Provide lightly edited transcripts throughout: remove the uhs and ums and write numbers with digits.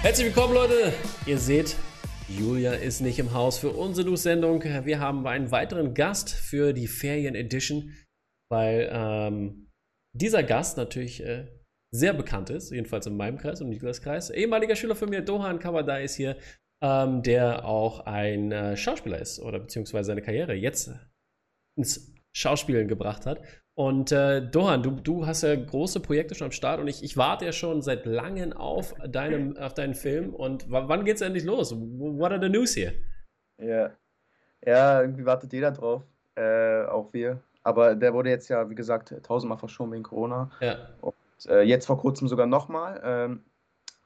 Herzlich willkommen, Leute! Ihr seht, Julia ist nicht im Haus für unsere News-Sendung. Wir haben einen weiteren Gast für die Ferien-Edition, weil dieser Gast natürlich sehr bekannt ist, jedenfalls in meinem Kreis, im Niklas-Kreis. Ehemaliger Schüler von mir, Dogan Kabadayı, ist hier, der auch ein Schauspieler ist oder beziehungsweise seine Karriere jetzt ins Schauspielen gebracht hat. Und Dogan, du hast ja große Projekte schon am Start und ich warte ja schon seit langem auf deinen Film. Und wann geht's endlich los? What are the news hier? Ja, ja, irgendwie wartet jeder drauf, auch wir. Aber der wurde jetzt ja, wie gesagt, 1000-mal verschoben wegen Corona. Ja. Und jetzt vor kurzem sogar nochmal.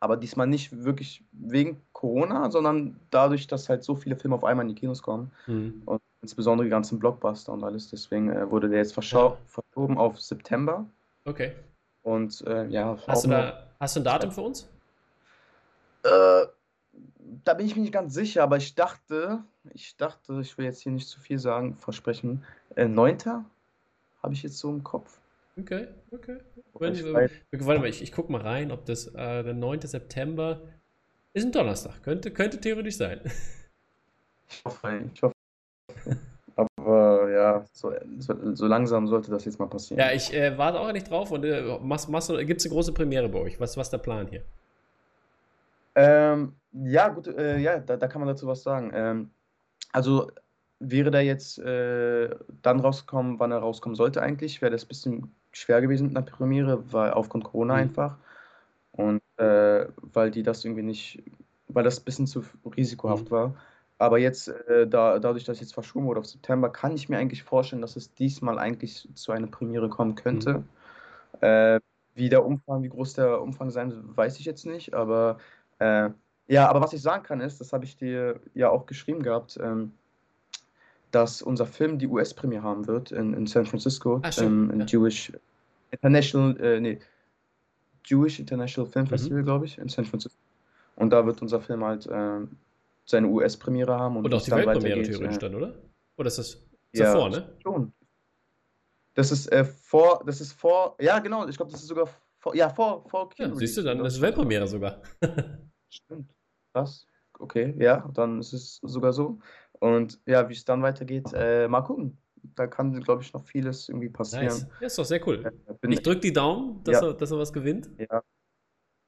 Aber diesmal nicht wirklich wegen Corona, sondern dadurch, dass halt so viele Filme auf einmal in die Kinos kommen. Mhm. Und insbesondere die ganzen Blockbuster und alles. Deswegen wurde der jetzt verschoben auf September. Okay. Und ja. Hast du ein Datum für uns? Da bin ich mir nicht ganz sicher, aber ich dachte, ich will jetzt hier nicht zu viel sagen, versprechen. 9. habe ich jetzt so im Kopf. Okay, okay. Warte mal, ich guck mal rein, ob das der 9. September ist ein Donnerstag. Könnte theoretisch sein. Ich hoffe. Aber ja, so langsam sollte das jetzt mal passieren. Ja, ich warte auch nicht drauf. Und gibt es eine große Premiere bei euch? Was ist der Plan hier? Ja, gut, ja, da kann man dazu was sagen. Also wäre der jetzt dann rausgekommen, wann er rauskommen sollte eigentlich, wäre das ein bisschen schwer gewesen mit einer Premiere, weil aufgrund Corona einfach. Und weil die das irgendwie nicht, weil das ein bisschen zu risikohaft war. Aber jetzt, dadurch, dass jetzt verschoben wurde auf September, kann ich mir eigentlich vorstellen, dass es diesmal eigentlich zu einer Premiere kommen könnte. Mhm. Wie groß der Umfang sein wird, weiß ich jetzt nicht. Aber ja, aber was ich sagen kann ist, das habe ich dir ja auch geschrieben gehabt, dass unser Film die US-Premiere haben wird in San Francisco, in Jewish International Film Festival, glaube ich, in San Francisco. Und da wird unser Film halt seine US-Premiere haben. Und auch die Weltpremiere theoretisch dann, oder? Oder ist das davor, ne? Schon. Das ist vor, ja genau, ich glaube, das ist sogar vor Kino. Ja, siehst du, dann ist Weltpremiere sogar. Stimmt, krass. Okay, ja, dann ist es sogar so. Und ja, wie es dann weitergeht, mal gucken. Da kann, glaube ich, noch vieles irgendwie passieren. Nice. Ja, ist doch sehr cool. Ich drücke die Daumen, dass er was gewinnt. Ja.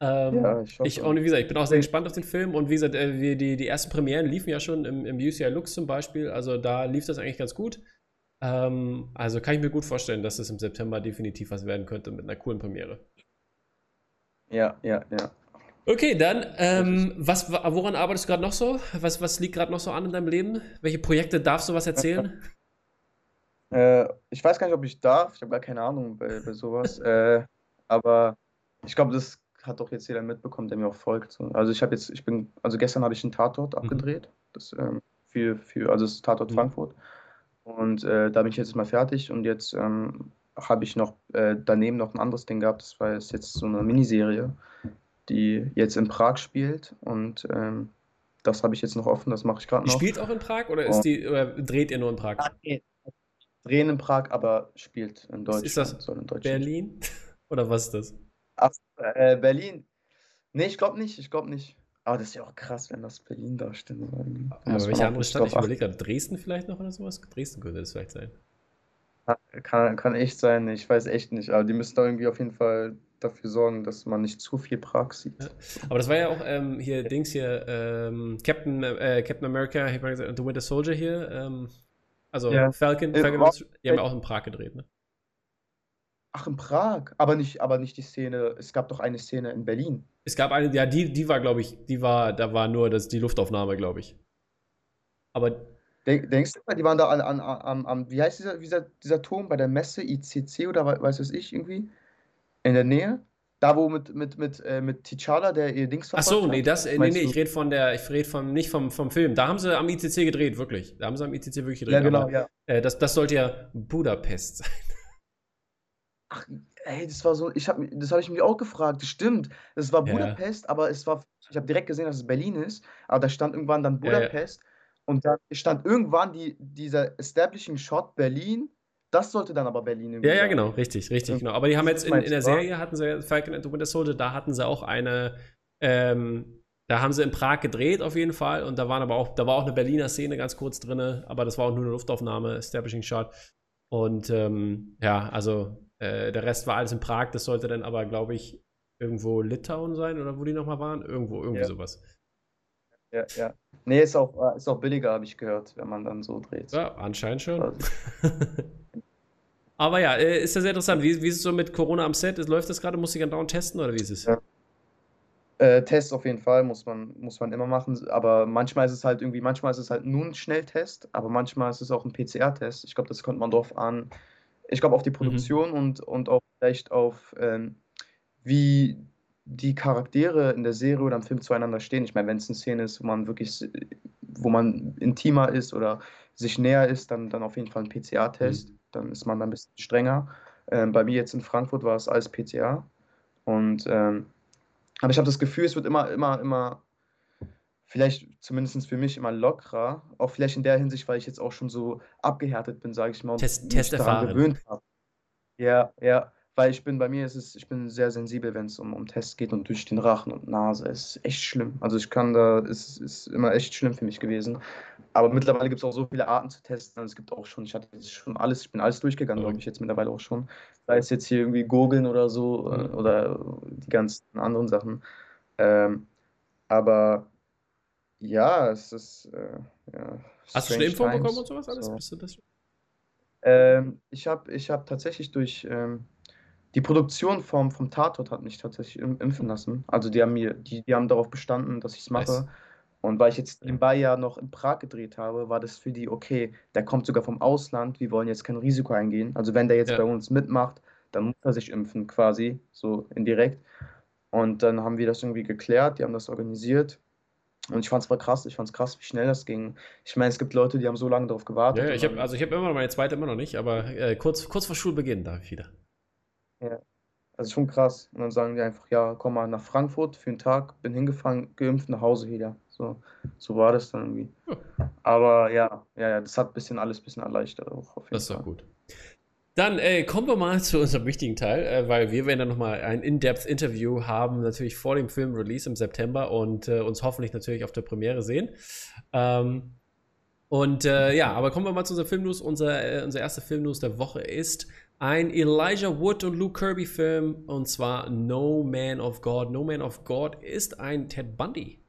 Ja, und wie gesagt, ich bin auch sehr gespannt auf den Film und wie gesagt, die ersten Premieren liefen ja schon im UCI Lux zum Beispiel, also da lief das eigentlich ganz gut. Also kann ich mir gut vorstellen, dass es im September definitiv was werden könnte mit einer coolen Premiere. Ja, ja, ja. Okay, dann, woran arbeitest du gerade noch so? Was liegt gerade noch so an in deinem Leben? Welche Projekte darfst du was erzählen? Ich weiß gar nicht, ob ich darf, ich habe gar keine Ahnung bei sowas, aber ich glaube, das hat doch jetzt jeder mitbekommen, der mir auch folgt. Also gestern habe ich einen Tatort abgedreht, das also das Tatort Frankfurt. Und da bin ich jetzt mal fertig und jetzt habe ich noch daneben noch ein anderes Ding gehabt, das war jetzt so eine Miniserie, die jetzt in Prag spielt und das habe ich jetzt noch offen, das mache ich gerade noch. Spielt auch in Prag oder dreht ihr nur in Prag? Okay. Drehen in Prag, aber spielt in Deutschland. Ist das in Deutschland. Berlin? Oder was ist das? Ach, Berlin? Nee, ich glaube nicht. Aber das ist ja auch krass, wenn das Berlin da steht. Aber welche andere Stadt? Ich überlege gerade, Dresden vielleicht noch oder sowas? Dresden könnte das vielleicht sein. Kann echt sein, ich weiß echt nicht. Aber die müssen da irgendwie auf jeden Fall dafür sorgen, dass man nicht zu viel Prag sieht. Ja. Aber das war ja auch Captain America, The Winter Soldier hier. Also ja. Falcon die haben ja auch in Prag gedreht, ne? Ach, in Prag? Aber nicht die Szene. Es gab doch eine Szene in Berlin. Es gab eine, ja, die war, glaube ich, da war nur die Luftaufnahme, glaube ich. Aber denkst du mal, die waren da am wie heißt dieser Turm bei der Messe, ICC oder was weiß ich, irgendwie? In der Nähe? Da, wo mit T'Challa, der ihr Dings verfolgt. Ach so, nee, ich rede nicht vom Film. Da haben sie am ICC gedreht, wirklich. Ja, genau, ja. Das sollte ja Budapest sein. Ach, ey, das war so, das habe ich mich auch gefragt, das stimmt. Das war Budapest, aber ich habe direkt gesehen, dass es Berlin ist, aber da stand irgendwann dann Budapest und da stand irgendwann dieser Establishing Shot Berlin. Das sollte dann aber Berlin irgendwie sein. Genau, richtig, genau. Aber die haben jetzt in der Serie hatten sie Falcon and the Winter Soldier, da hatten sie auch eine Da haben sie in Prag gedreht auf jeden Fall und da war auch eine Berliner Szene ganz kurz drin, aber das war auch nur eine Luftaufnahme, Establishing Shot. Und ja, also der Rest war alles in Prag, das sollte dann aber, glaube ich, irgendwo Litauen sein oder wo die nochmal waren, irgendwie ja. Sowas. Ja, ja. Nee, ist auch billiger, habe ich gehört, wenn man dann so dreht. Ja, anscheinend schon. Also. Aber ja, ist ja sehr interessant. Wie ist es so mit Corona am Set? Läuft das gerade? Muss ich genau testen oder wie ist es? Ja. Test auf jeden Fall muss man immer machen, aber manchmal ist es halt nur ein Schnelltest, aber manchmal ist es auch ein PCR-Test. Ich glaube, das kommt man drauf an. Ich glaube, auf die Produktion und auch vielleicht auf wie die Charaktere in der Serie oder im Film zueinander stehen. Ich meine, wenn es eine Szene ist, wo man intimer ist oder sich näher ist, dann auf jeden Fall ein PCR-Test. Dann ist man da ein bisschen strenger. Bei mir jetzt in Frankfurt war es alles PCR. Und aber ich habe das Gefühl, es wird immer, vielleicht zumindest für mich immer lockerer. Auch vielleicht in der Hinsicht, weil ich jetzt auch schon so abgehärtet bin, sage ich mal, und mich daran gewöhnt habe. Ja, ja. Weil ich bin sehr sensibel, wenn es um Tests geht und durch den Rachen und Nase. Es ist echt schlimm. Also es ist immer echt schlimm für mich gewesen. Aber mittlerweile gibt es auch so viele Arten zu testen. Es gibt auch schon, ich bin alles durchgegangen, glaube ich, jetzt mittlerweile auch schon. Sei es jetzt hier irgendwie Gurgeln oder so oder die ganzen anderen Sachen. Aber ja, es ist. Ja, hast du schon eine Impfung bekommen und sowas alles? So. Bist du das? Ich hab tatsächlich durch. Die Produktion vom Tatort hat mich tatsächlich impfen lassen. Also die haben darauf bestanden, dass ich es mache. Nice. Und weil ich jetzt nebenbei ja noch in Prag gedreht habe, war das für die, okay, der kommt sogar vom Ausland, wir wollen jetzt kein Risiko eingehen. Also wenn der jetzt bei uns mitmacht, dann muss er sich impfen quasi, so indirekt. Und dann haben wir das irgendwie geklärt, die haben das organisiert. Und ich fand es krass, wie schnell das ging. Ich meine, es gibt Leute, die haben so lange darauf gewartet. Ja, ich habe immer noch meine zweite, immer noch nicht, aber kurz vor Schulbeginn darf ich wieder. Ja, also schon krass. Und dann sagen die einfach, ja, komm mal nach Frankfurt für einen Tag, bin hingefahren, geimpft, nach Hause wieder. So war das dann irgendwie. Ja. Aber ja, das hat alles ein bisschen erleichtert auch. Auf jeden Fall. Das ist doch gut. Dann kommen wir mal zu unserem wichtigen Teil, weil wir werden dann nochmal ein In-Depth-Interview haben, natürlich vor dem Film-Release im September und uns hoffentlich natürlich auf der Premiere sehen. Aber kommen wir mal zu unserer Film-News. Unser erster Film-News der Woche ist ein Elijah Wood und Luke Kirby Film, und zwar No Man of God. No Man of God ist ein Ted Bundy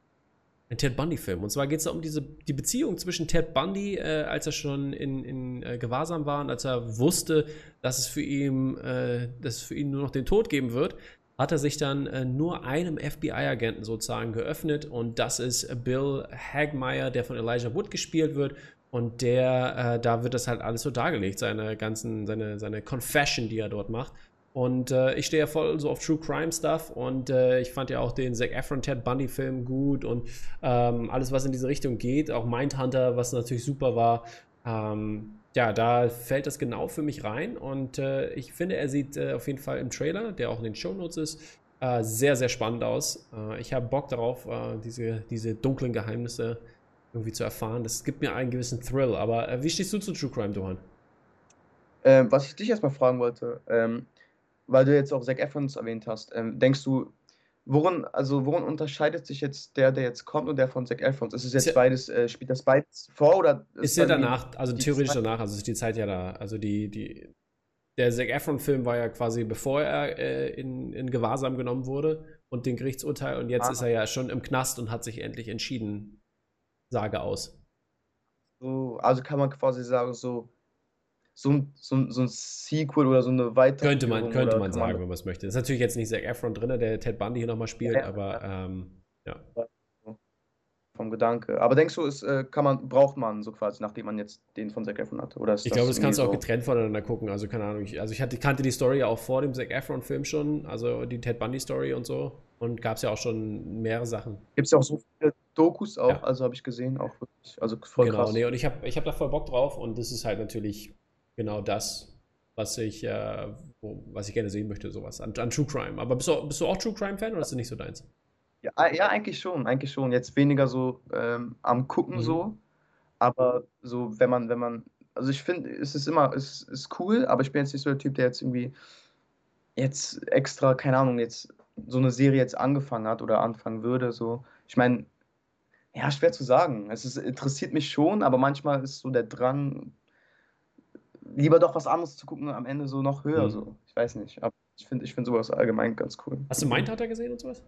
Film. Und zwar geht es da um die Beziehung zwischen Ted Bundy, als er schon in Gewahrsam war und als er wusste, dass es für ihn nur noch den Tod geben wird, hat er sich dann nur einem FBI-Agenten sozusagen geöffnet, und das ist Bill Hagmeier, der von Elijah Wood gespielt wird. Und da wird das halt alles so dargelegt, seine Confession, die er dort macht. Und ich stehe ja voll so auf True Crime Stuff, und ich fand ja auch den Zac Efron Ted Bundy Film gut und alles, was in diese Richtung geht, auch Mindhunter, was natürlich super war. Ja, da fällt das genau für mich rein, und ich finde, er sieht auf jeden Fall im Trailer, der auch in den Shownotes ist, sehr, sehr spannend aus. Ich habe Bock darauf, diese dunklen Geheimnisse irgendwie zu erfahren. Das gibt mir einen gewissen Thrill. Aber wie stehst du zu True Crime, Dohan? Was ich dich erstmal fragen wollte, weil du jetzt auch Zac Efron erwähnt hast, denkst du, worin unterscheidet sich jetzt der jetzt kommt und der von Zac Efron? Ist es jetzt beides, spielt das beides vor oder? Ist ja danach, also theoretisch Zeit? Danach, also ist die Zeit ja da. Also der Zac Efron-Film war ja quasi, bevor er in Gewahrsam genommen wurde und den Gerichtsurteil, und jetzt ist er ja schon im Knast und hat sich endlich entschieden. Sage aus. So, also kann man quasi sagen, so ein Sequel oder so eine Weiterführung. Könnte man sagen, wenn man es möchte. Das ist natürlich jetzt nicht Zac Efron drin, der Ted Bundy hier nochmal spielt, aber ja. Vom Gedanke. Aber denkst du, braucht man so quasi, nachdem man jetzt den von Zac Efron hatte? Oder ist ich glaube, das kannst du auch getrennt voneinander gucken. Also keine Ahnung. Ich kannte die Story ja auch vor dem Zac Efron-Film schon, also die Ted Bundy-Story und so. Und gab es ja auch schon mehrere Sachen. Gibt es ja auch so viele Dokus auch, also habe ich gesehen, auch wirklich, also voll krass. Genau, nee, und ich hab da voll Bock drauf, und das ist halt natürlich genau das, was ich gerne sehen möchte, sowas an True Crime. Aber bist du auch True Crime-Fan oder ist das nicht so deins? Ja, eigentlich schon. Jetzt weniger so am Gucken so, aber so, wenn man, also ich finde, es ist cool, aber ich bin jetzt nicht so der Typ, der jetzt irgendwie jetzt extra, keine Ahnung, jetzt so eine Serie jetzt angefangen hat oder anfangen würde, so. ich meine, ja, schwer zu sagen. Interessiert mich schon, aber manchmal ist so der Drang, lieber doch was anderes zu gucken, am Ende so noch höher. Mhm. So. Ich weiß nicht, aber ich find sowas allgemein ganz cool. Hast du Mindhunter gesehen und sowas?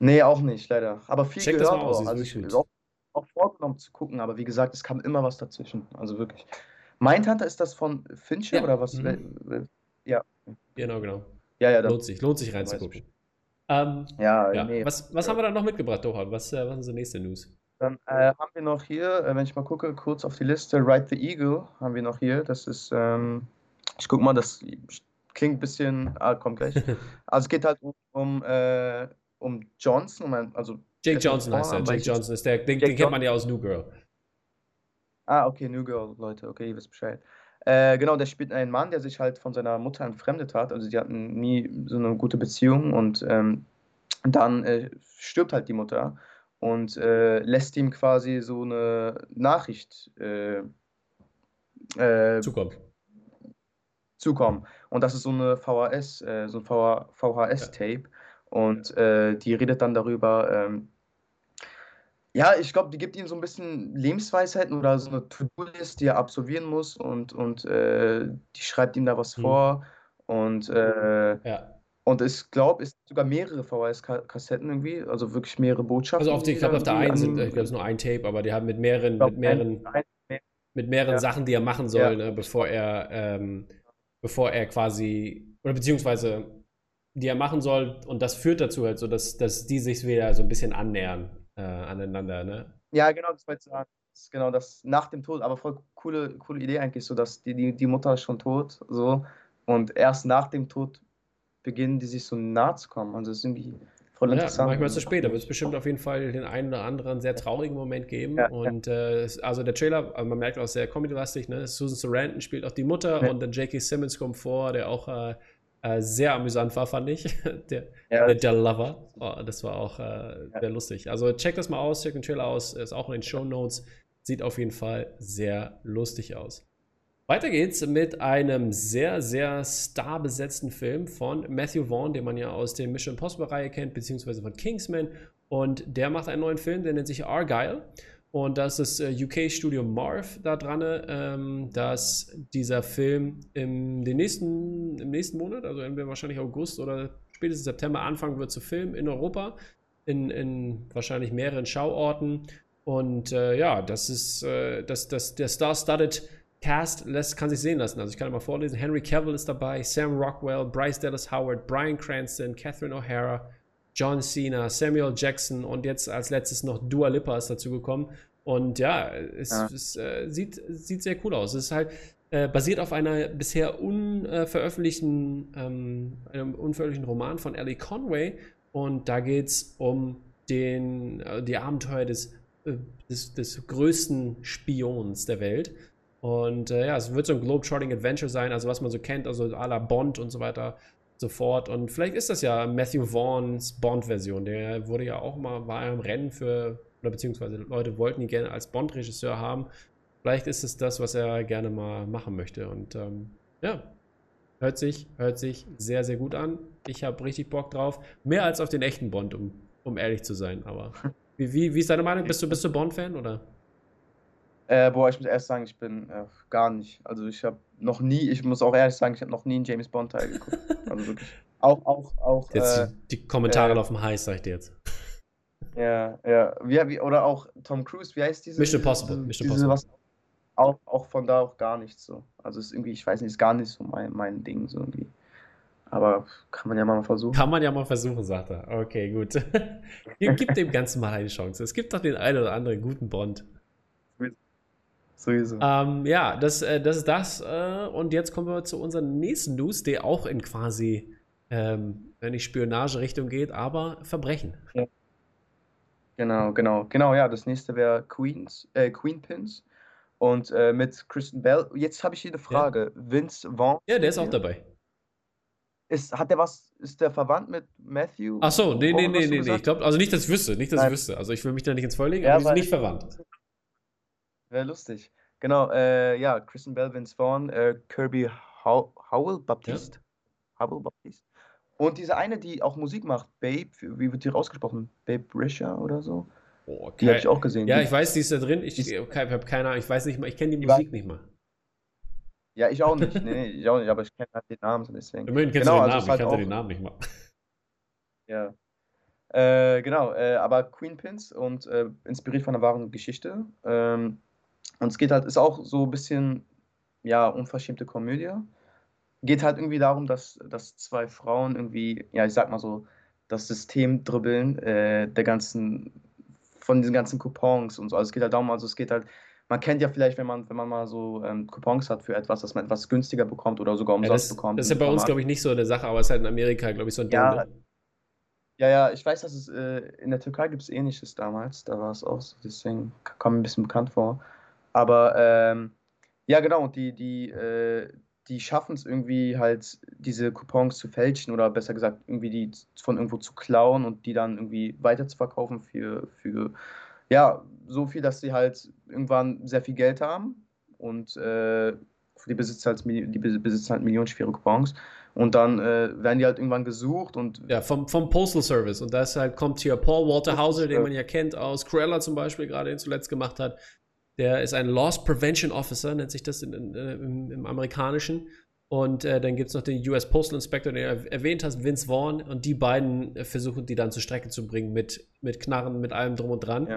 Nee, auch nicht, leider. Aber viel Check gehört das mal aus, also ich habe auch vorgenommen zu gucken, aber wie gesagt, es kam immer was dazwischen. Also wirklich. Mindhunter, ist das von Fincher oder was? Mhm. Ja. Genau. Ja, lohnt sich reinzugucken. Ja. Nee. Was haben wir dann noch mitgebracht, Dohan? Was ist die nächste News? Dann haben wir noch hier, wenn ich mal gucke, kurz auf die Liste, Ride the Eagle haben wir noch hier. Das ist, ich guck mal, das klingt ein bisschen, kommt gleich. Also es geht halt um Johnson, also Jake Johnson heißt er. Jake Johnson ist der, den kennt man ja aus New Girl. Ah, okay, New Girl, Leute, okay, ihr wisst Bescheid. Genau, der spielt einen Mann, der sich halt von seiner Mutter entfremdet hat, also die hatten nie so eine gute Beziehung und dann stirbt halt die Mutter und lässt ihm quasi so eine Nachricht zukommen. Und das ist so eine VHS-Tape. Und die redet dann darüber, ja, ich glaube, die gibt ihm so ein bisschen Lebensweisheiten oder so eine To-Do-List, die er absolvieren muss und die schreibt ihm da was vor und ich glaube, es sind sogar mehrere VHS-Kassetten irgendwie, also wirklich mehrere Botschaften. Also ich glaube, es ist nur ein Tape, aber die haben mit mehreren Sachen, die er machen soll, ne, bevor er quasi, oder beziehungsweise die er machen soll, und das führt dazu halt so, dass die sich wieder so ein bisschen annähern aneinander, ne? Ja, genau, das wollte ich sagen. Genau, das nach dem Tod, aber voll coole Idee eigentlich, so dass die Mutter ist schon tot, so, und erst nach dem Tod beginnen die sich so nahe zu kommen, also das ist irgendwie voll interessant. Ja, manchmal ist es spät, da wird es bestimmt auf jeden Fall den einen oder anderen sehr traurigen Moment geben, also der Trailer, man merkt auch sehr comedy-lastig, ne? Susan Sarandon spielt auch die Mutter und dann J.K. Simmons kommt vor, der auch sehr amüsant war, fand ich. Der Lover. Oh, das war auch sehr lustig. Also check das mal aus, check den Trailer aus. Ist auch in den Shownotes. Sieht auf jeden Fall sehr lustig aus. Weiter geht's mit einem sehr, sehr starbesetzten Film von Matthew Vaughn, den man ja aus der Mission Impossible-Reihe kennt, beziehungsweise von Kingsman. Und der macht einen neuen Film, der nennt sich Argyle. Und das ist UK-Studio Marv da dran, dass dieser Film im nächsten Monat, also entweder wahrscheinlich August oder spätestens September, anfangen wird zu filmen in Europa, in wahrscheinlich mehreren Schauorten. Und das ist der star-studded Cast kann sich sehen lassen. Also ich kann mal vorlesen, Henry Cavill ist dabei, Sam Rockwell, Bryce Dallas Howard, Bryan Cranston, Catherine O'Hara, John Cena, Samuel Jackson und jetzt als letztes noch Dua Lipa ist dazu gekommen. Und es sieht sehr cool aus. Es ist halt basiert auf einer bisher unveröffentlichten Roman von Ellie Conway. Und da geht es um die Abenteuer des größten Spions der Welt. Und es wird so ein Globetrotting Adventure sein, also was man so kennt, also à la Bond und so weiter. Sofort. Und vielleicht ist das ja Matthew Vaughns Bond-Version. Der wurde ja auch mal bei einem Rennen beziehungsweise Leute wollten ihn gerne als Bond-Regisseur haben. Vielleicht ist es das, was er gerne mal machen möchte. Und hört sich sehr, sehr gut an. Ich habe richtig Bock drauf. Mehr als auf den echten Bond, um ehrlich zu sein. Aber wie ist deine Meinung? Bist du Bond-Fan, oder? Ich muss erst sagen, ich bin gar nicht. Also ich muss auch ehrlich sagen, ich habe noch nie einen James Bond Teil geguckt. Also wirklich. Auch. Jetzt die Kommentare laufen heiß, sag ich dir jetzt. Ja. Oder auch Tom Cruise, wie heißt diese? Mission Impossible. Auch von da auch gar nichts so. Also ist irgendwie, ich weiß nicht, ist gar nicht so mein Ding so irgendwie. Aber kann man ja mal versuchen. Kann man ja mal versuchen, sagt er. Okay, gut. Gib dem Ganzen mal eine Chance. Es gibt doch den einen oder anderen guten Bond. Sowieso. Das ist das. Und jetzt kommen wir zu unseren nächsten News, die auch in quasi, wenn nicht Spionage-Richtung geht, aber Verbrechen. Ja. Genau, ja. Das nächste wäre Queen Pins und mit Kristen Bell. Jetzt habe ich hier eine Frage. Ja. Vince Vaughn. Ja, der ist auch dabei. Ist der verwandt mit Matthew? Ach so, nee. Ich glaube, also nicht, dass ich wüsste. Also ich will mich da nicht ins Feuer legen, aber die sind nicht verwandt. Wäre lustig. Genau, Kristen Bell, Vince Vaughn, Kirby Howell Baptiste Und diese eine, die auch Musik macht, Babe, wie wird die ausgesprochen? Babe Risha oder so? Oh, okay. Die habe ich auch gesehen. Ja, ich weiß, die ist da drin. Ich habe keine Ahnung. Ich weiß nicht mal, ich kenne die Musik nicht mal. Ja, ich auch nicht. Nee, ich auch nicht, aber ich kenne halt den Namen. Deswegen. Immerhin kennst du den Namen. Also halt ich kannte den Namen nicht mal. Ja. Aber Queen Pins und inspiriert von einer wahren Geschichte. Und es geht halt, ist auch so ein bisschen, ja, unverschämte Komödie. Geht halt irgendwie darum, dass zwei Frauen irgendwie, ja, ich sag mal so, das System dribbeln, von diesen ganzen Coupons und so. Also es geht halt darum, man kennt ja vielleicht, wenn man mal so Coupons hat für etwas, dass man etwas günstiger bekommt oder sogar umsonst bekommt. Das ist ja bei uns, glaube ich, nicht so eine Sache, aber es ist halt in Amerika, glaube ich, so ein Ding. Ne? Ja, ich weiß, dass es in der Türkei gibt es Ähnliches damals, da war es auch so, deswegen kam mir ein bisschen bekannt vor. Aber ja, genau, und die schaffen es irgendwie halt, diese Coupons zu fälschen oder besser gesagt, irgendwie die von irgendwo zu klauen und die dann irgendwie weiter zu verkaufen für ja, so viel, dass sie halt irgendwann sehr viel Geld haben und die besitzen halt millionenschwere Coupons. Und dann werden die halt irgendwann gesucht und... Ja, vom Postal Service. Und deshalb kommt hier Paul Walter Hauser, den man ja kennt aus Cruella zum Beispiel, gerade den zuletzt gemacht hat. Der ist ein Loss Prevention Officer, nennt sich das im Amerikanischen. Und dann gibt es noch den US Postal Inspector, den du erwähnt hast, Vince Vaughn. Und die beiden versuchen, die dann zur Strecke zu bringen mit Knarren, mit allem drum und dran, ja.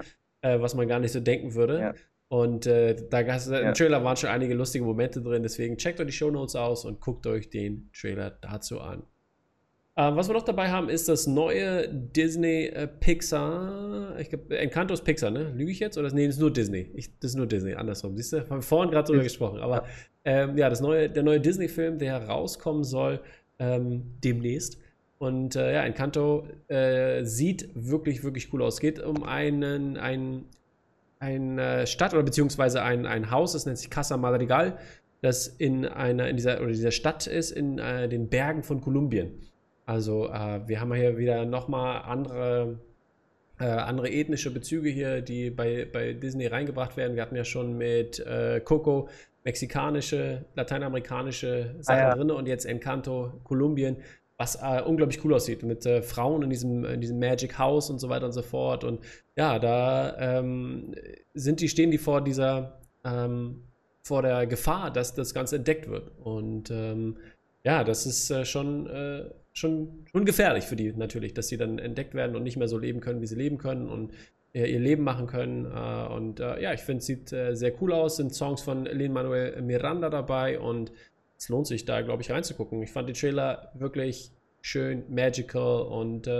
Was man gar nicht so denken würde. Ja. Und im Trailer waren schon einige lustige Momente drin, deswegen checkt euch die Shownotes aus und guckt euch den Trailer dazu an. Was wir noch dabei haben, ist das neue Disney Pixar, ich glaube, Encanto ist Pixar, ne? Lüge ich jetzt? Oder? Nee, das ist nur Disney. Das ist nur Disney, andersrum, siehst du? Wir haben vorhin gerade drüber gesprochen, aber der neue Disney-Film, der herauskommen soll demnächst. Und Encanto sieht wirklich, wirklich cool aus. Es geht um eine Stadt oder beziehungsweise ein Haus, das nennt sich Casa Madrigal, das in dieser Stadt ist, in den Bergen von Kolumbien. Also wir haben hier wieder nochmal andere ethnische Bezüge hier, die bei Disney reingebracht werden. Wir hatten ja schon mit Coco mexikanische, lateinamerikanische Sachen drin und jetzt Encanto Kolumbien, was unglaublich cool aussieht, mit Frauen in diesem Magic House und so weiter und so fort. Und ja, da stehen die vor der Gefahr, dass das Ganze entdeckt wird. Und das ist schon gefährlich für die natürlich, dass sie dann entdeckt werden und nicht mehr so leben können, wie sie leben können und ihr Leben machen können. Ich finde, es sieht sehr cool aus. Es sind Songs von Lin-Manuel Miranda dabei und es lohnt sich da, glaube ich, reinzugucken. Ich fand den Trailer wirklich schön, magical und ich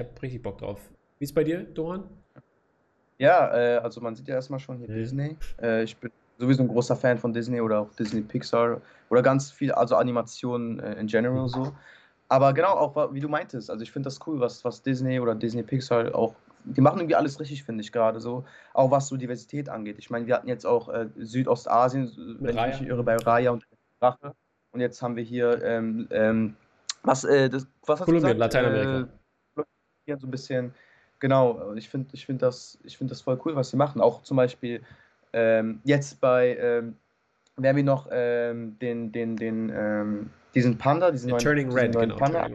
habe richtig Bock drauf. Wie ist es bei dir, Dohan? Ja, also man sieht ja erstmal schon hier Disney. Ich bin sowieso ein großer Fan von Disney oder auch Disney Pixar oder ganz viel, also Animationen in general so. Aber genau, auch wie du meintest, also ich finde das cool, was Disney oder Disney Pixar auch, die machen irgendwie alles richtig, finde ich gerade so, auch was so Diversität angeht. Ich meine, wir hatten jetzt auch Südostasien, wenn ich mich nicht irre, bei Raya und Rache. Und jetzt haben wir hier was hast du gesagt? Lateinamerika. Hier so ein bisschen, genau. Ich finde das voll cool, was sie machen. Auch zum Beispiel jetzt bei werden wir noch diesen Panda, diesen neuen, Turning Red, genau, Panda.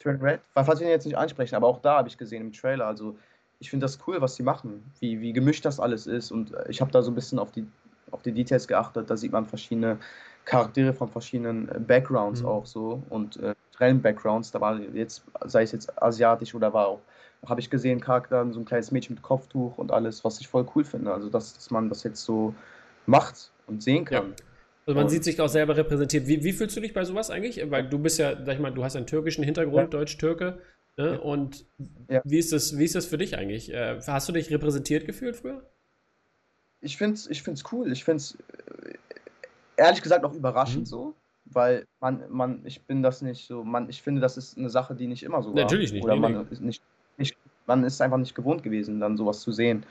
Turning Red. Falls wir den jetzt nicht ansprechen, aber auch da habe ich gesehen im Trailer. Also ich finde das cool, was sie machen, wie gemischt das alles ist. Und ich habe da so ein bisschen auf die Details geachtet, da sieht man verschiedene Charaktere von verschiedenen Backgrounds auch so und reellen Backgrounds, da war jetzt, sei es jetzt asiatisch oder war auch, habe ich gesehen, Charakter, so ein kleines Mädchen mit Kopftuch und alles, was ich voll cool finde, also dass man das jetzt so macht und sehen kann. Ja. Also man sieht sich auch selber repräsentiert. Wie fühlst du dich bei sowas eigentlich? Weil du bist ja, sag ich mal, du hast einen türkischen Hintergrund, ja. Deutsch-Türke, ne? Ja. Und ja. Wie ist das für dich eigentlich? Hast du dich repräsentiert gefühlt früher? Ich finde es cool, ich finde es ehrlich gesagt auch überraschend so, weil ich finde, das ist eine Sache, die nicht immer so war. Natürlich nicht. Oder man ist einfach nicht gewohnt gewesen, dann sowas zu sehen.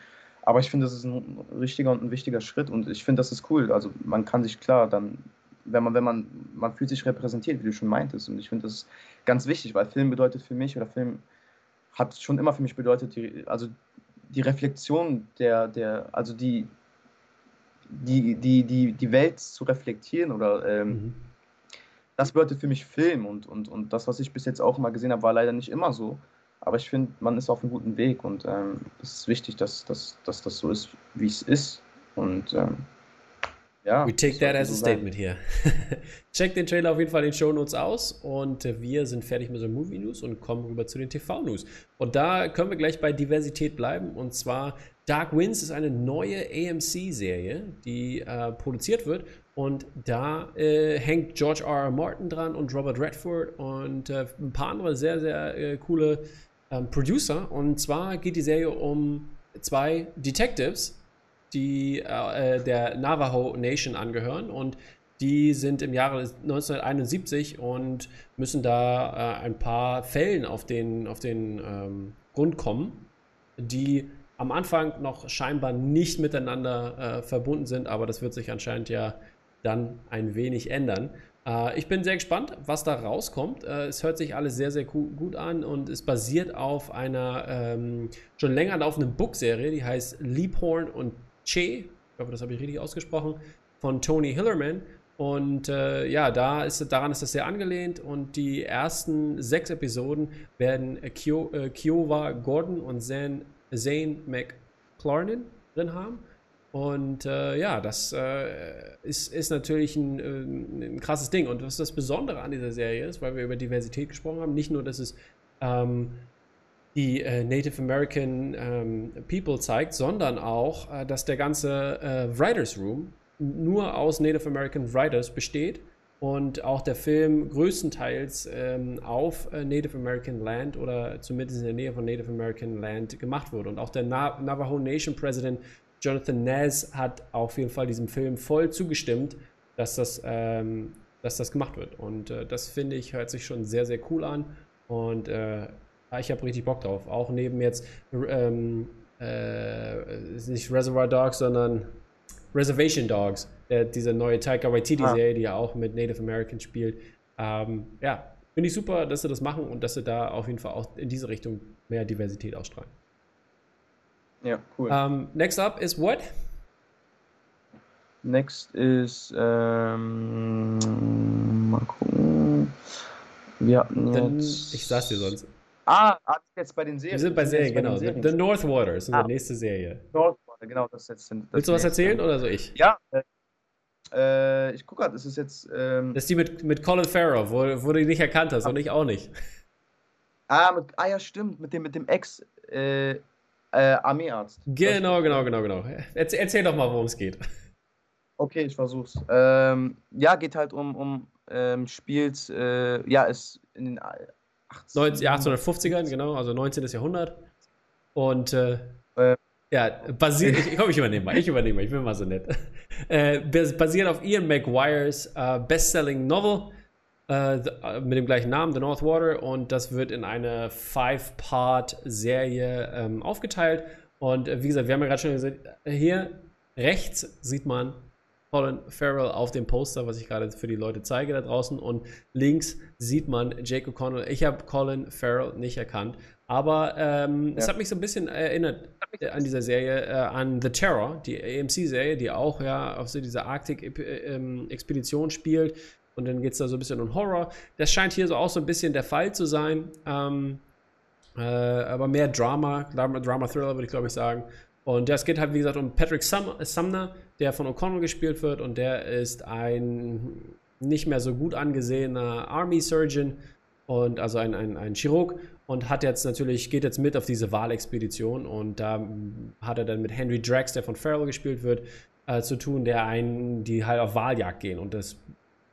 Aber ich finde, das ist ein richtiger und ein wichtiger Schritt und ich finde, das ist cool. Also man kann sich klar dann, man fühlt sich repräsentiert, wie du schon meintest. Und ich finde, das ist ganz wichtig, weil Film hat schon immer für mich bedeutet, die Reflexion die Welt zu reflektieren oder das bedeutet für mich Film und das, was ich bis jetzt auch mal gesehen habe, war leider nicht immer so. Aber ich finde, man ist auf einem guten Weg und es ist wichtig, dass das so ist, wie es ist. Und ja. We take that as a statement here. Check den Trailer auf jeden Fall in den Shownotes aus und wir sind fertig mit den Movie News und kommen rüber zu den TV-News. Und da können wir gleich bei Diversität bleiben und zwar Dark Winds ist eine neue AMC-Serie, die produziert wird. Und da hängt George R. R. Martin dran und Robert Redford und ein paar andere sehr, sehr coole Producer. Und zwar geht die Serie um zwei Detectives, die der Navajo Nation angehören. Und die sind im Jahre 1971 und müssen da ein paar Fällen auf den Grund kommen, die am Anfang noch scheinbar nicht miteinander verbunden sind. Aber das wird sich anscheinend ja dann ein wenig ändern. Ich bin sehr gespannt, was da rauskommt. Es hört sich alles sehr, sehr gut an und es basiert auf einer schon länger laufenden Bookserie, die heißt Leaphorn und Che. Ich hoffe, das habe ich richtig ausgesprochen, von Tony Hillerman. Und ja, daran ist das sehr angelehnt und die ersten 6 Episoden werden Kiowa Gordon und Zane McClarnon drin haben. Und ja, das ist natürlich ein krasses Ding. Und was das Besondere an dieser Serie ist, weil wir über Diversität gesprochen haben, nicht nur, dass es die Native American People zeigt, sondern auch, dass der ganze Writers Room nur aus Native American Writers besteht und auch der Film größtenteils auf Native American Land oder zumindest in der Nähe von Native American Land gemacht wurde. Und auch der Navajo Nation President Jonathan Naz hat auf jeden Fall diesem Film voll zugestimmt, dass das gemacht wird. Und das, finde ich, hört sich schon sehr, sehr cool an. Und ich habe richtig Bock drauf. Auch neben jetzt, nicht Reservoir Dogs, sondern Reservation Dogs. Diese neue Taika Waititi-Serie, die ja auch mit Native Americans spielt. Ja, finde ich super, dass sie das machen und dass sie da auf jeden Fall auch in diese Richtung mehr Diversität ausstrahlen. Ja, cool. Next up is what? Next is, mal gucken. Wir hatten jetzt... Ich sag's dir sonst. Jetzt bei den Serien. Wir sind bei Serien, genau. The North Waters ist die nächste Serie. Northwater, genau. Das jetzt das Willst du was erzählen oder so ich? Ja. Ich gucke gerade, das ist jetzt... das ist die mit Colin Farrell, wo du ihn nicht erkannt hast und ich auch nicht. Ja, stimmt. Mit dem Ex... Armeearzt. Genau. Erzähl doch mal, worum es geht. Okay, ich versuch's. Ja, geht halt spielt, ja, ist in den 1850ern, genau, also 19. Jahrhundert. Und, ja, basiert, ich bin mal so nett. Basiert auf Ian McGuire's bestselling Novel mit dem gleichen Namen, The North Water, und das wird in eine 5-Part-Serie aufgeteilt. Und wie gesagt, wir haben ja gerade schon gesagt, hier rechts sieht man Colin Farrell auf dem Poster, was ich gerade für die Leute zeige da draußen, und links sieht man Jake O'Connell. Ich habe Colin Farrell nicht erkannt, aber es hat mich so ein bisschen erinnert an dieser Serie, an The Terror, die AMC-Serie, die auch ja auf so dieser Arktik-Expedition spielt. Und dann geht es da so ein bisschen um Horror. Das scheint hier so auch so ein bisschen der Fall zu sein. Aber mehr Drama-Thriller würde ich, glaube ich, sagen. Und das geht halt, wie gesagt, um Patrick Sumner, der von O'Connell gespielt wird. Und der ist ein nicht mehr so gut angesehener Army-Surgeon, und also ein Chirurg. Und geht jetzt mit auf diese Wahlexpedition. Und da hat er dann mit Henry Drax, der von Farrell gespielt wird, zu tun, die halt auf Wahljagd gehen. Und das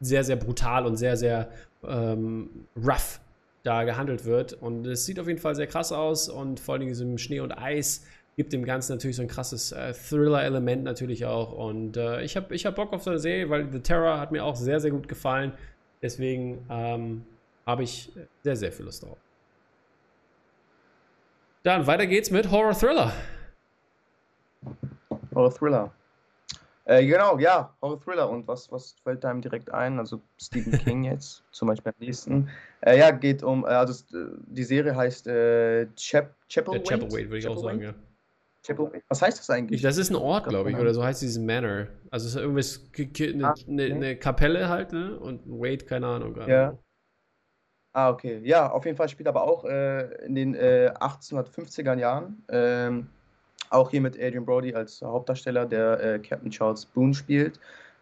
sehr, sehr brutal und sehr, sehr rough da gehandelt wird. Und es sieht auf jeden Fall sehr krass aus, und vor allem diesem Schnee und Eis gibt dem Ganzen natürlich so ein krasses Thriller-Element natürlich auch. Und ich hab Bock auf so eine Serie, weil The Terror hat mir auch sehr, sehr gut gefallen. Deswegen habe ich sehr, sehr viel Lust drauf. Dann weiter geht's mit Horror-Thriller. Horror-Thriller. Genau, ja, Horror-Thriller. Und was fällt einem direkt ein? Also Stephen King jetzt, zum Beispiel am nächsten. Ja, geht um, also die Serie heißt Chapelwaite, würde ich auch sagen, ja. Chapelwaite. Was heißt das eigentlich? Das ist ein Ort, glaube ich, oder so heißt dieses Manor. Also es ist irgendwie eine Kapelle halt, ne? Und Wade, keine Ahnung. Ja. Ah, okay. Ja, auf jeden Fall spielt aber auch in den 1850er Jahren. Auch hier mit Adrian Brody als Hauptdarsteller, der Captain Charles Boone spielt,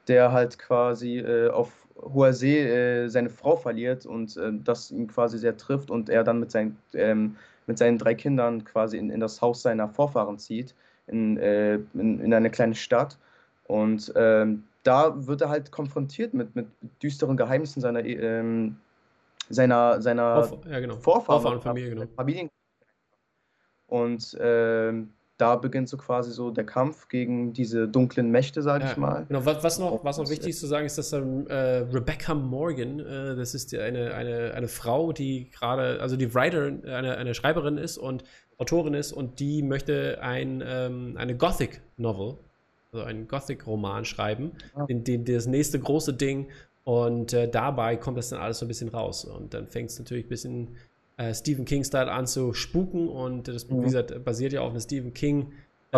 der halt quasi auf hoher See seine Frau verliert und das ihn quasi sehr trifft und er dann mit seinen 3 Kindern quasi in das Haus seiner Vorfahren zieht, in eine kleine Stadt. Und da wird er halt konfrontiert mit düsteren Geheimnissen seiner Vorfahren, Familien. Und da beginnt so quasi so der Kampf gegen diese dunklen Mächte, sage ich mal. Genau, was noch wichtig ist zu sagen, ist, dass dann Rebecca Morgan, das ist eine Frau, die gerade, also die eine Schreiberin ist und Autorin ist, und die möchte eine Gothic Novel, also einen Gothic Roman schreiben, das nächste große Ding, und dabei kommt das dann alles so ein bisschen raus, und dann fängt es natürlich ein bisschen Stephen King-Style an zu spuken, und das Buch, wie gesagt, basiert ja auf einer Stephen King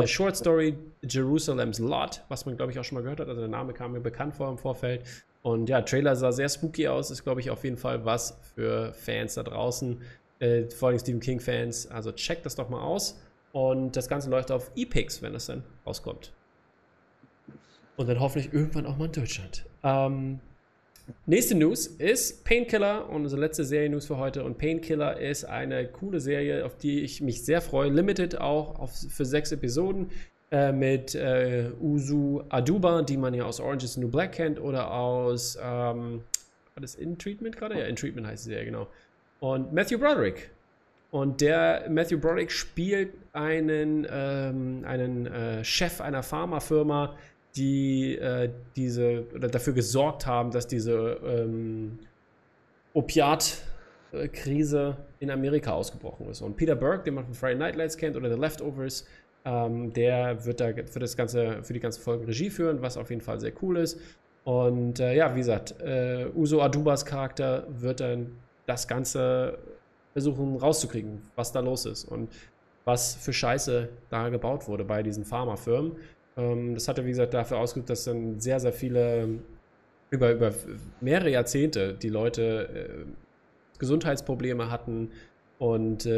Short Story, Jerusalem's Lot, was man, glaube ich, auch schon mal gehört hat. Also der Name kam mir bekannt vor im Vorfeld, und ja, Trailer sah sehr spooky aus, ist, glaube ich, auf jeden Fall was für Fans da draußen, vor allem Stephen King-Fans, also checkt das doch mal aus, und das Ganze läuft auf Epix, wenn das dann rauskommt. Und dann hoffentlich irgendwann auch mal in Deutschland. Nächste News ist Painkiller, und unsere letzte Serie-News für heute. Und Painkiller ist eine coole Serie, auf die ich mich sehr freue. Limited auch für 6 Episoden mit Uzu Aduba, die man ja aus Orange is the New Black kennt, oder aus war das In Treatment gerade? Ja, In Treatment heißt die Serie, genau. Und Matthew Broderick. Und der Matthew Broderick spielt einen Chef einer Pharmafirma, die dafür gesorgt haben, dass diese Opiatkrise in Amerika ausgebrochen ist. Und Peter Berg, den man von Friday Night Lights kennt oder The Leftovers, der wird da für die ganze Folge Regie führen, was auf jeden Fall sehr cool ist. Und ja, wie gesagt, Uzo Adubas Charakter wird dann das Ganze versuchen rauszukriegen, was da los ist und was für Scheiße da gebaut wurde bei diesen Pharmafirmen. Das hatte, wie gesagt, dafür ausgeübt, dass dann sehr, sehr viele, über mehrere Jahrzehnte, die Leute Gesundheitsprobleme hatten und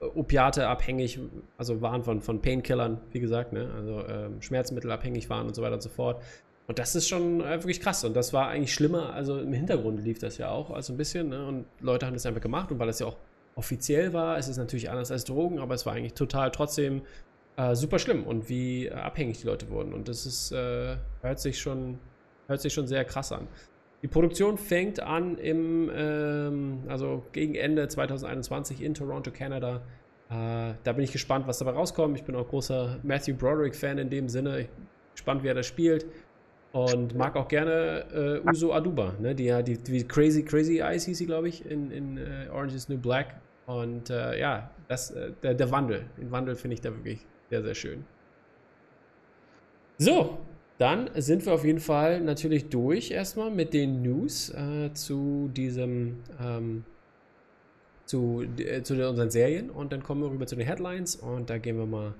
Opiate abhängig, also waren von Painkillern, wie gesagt, ne? Also Schmerzmittel abhängig waren und so weiter und so fort. Und das ist schon wirklich krass, und das war eigentlich schlimmer, also im Hintergrund lief das ja auch, also ein bisschen, ne? Und Leute haben das einfach gemacht, und weil das ja auch offiziell war, es ist natürlich anders als Drogen, aber es war eigentlich total trotzdem super schlimm, und wie abhängig die Leute wurden. Und das ist, hört sich schon sehr krass an. Die Produktion fängt an also gegen Ende 2021 in Toronto, Kanada. Da bin ich gespannt, was dabei rauskommt. Ich bin auch großer Matthew Broderick-Fan in dem Sinne. Ich bin gespannt, wer da spielt. Und mag auch gerne Uzo Aduba, ne? Die Crazy Eyes hieß sie, glaube ich, in Orange is the New Black. Und ja, der Wandel. Den Wandel finde ich da wirklich sehr, sehr schön. So, dann sind wir auf jeden Fall natürlich durch erstmal mit den News zu unseren Serien, und dann kommen wir rüber zu den Headlines, und da gehen wir mal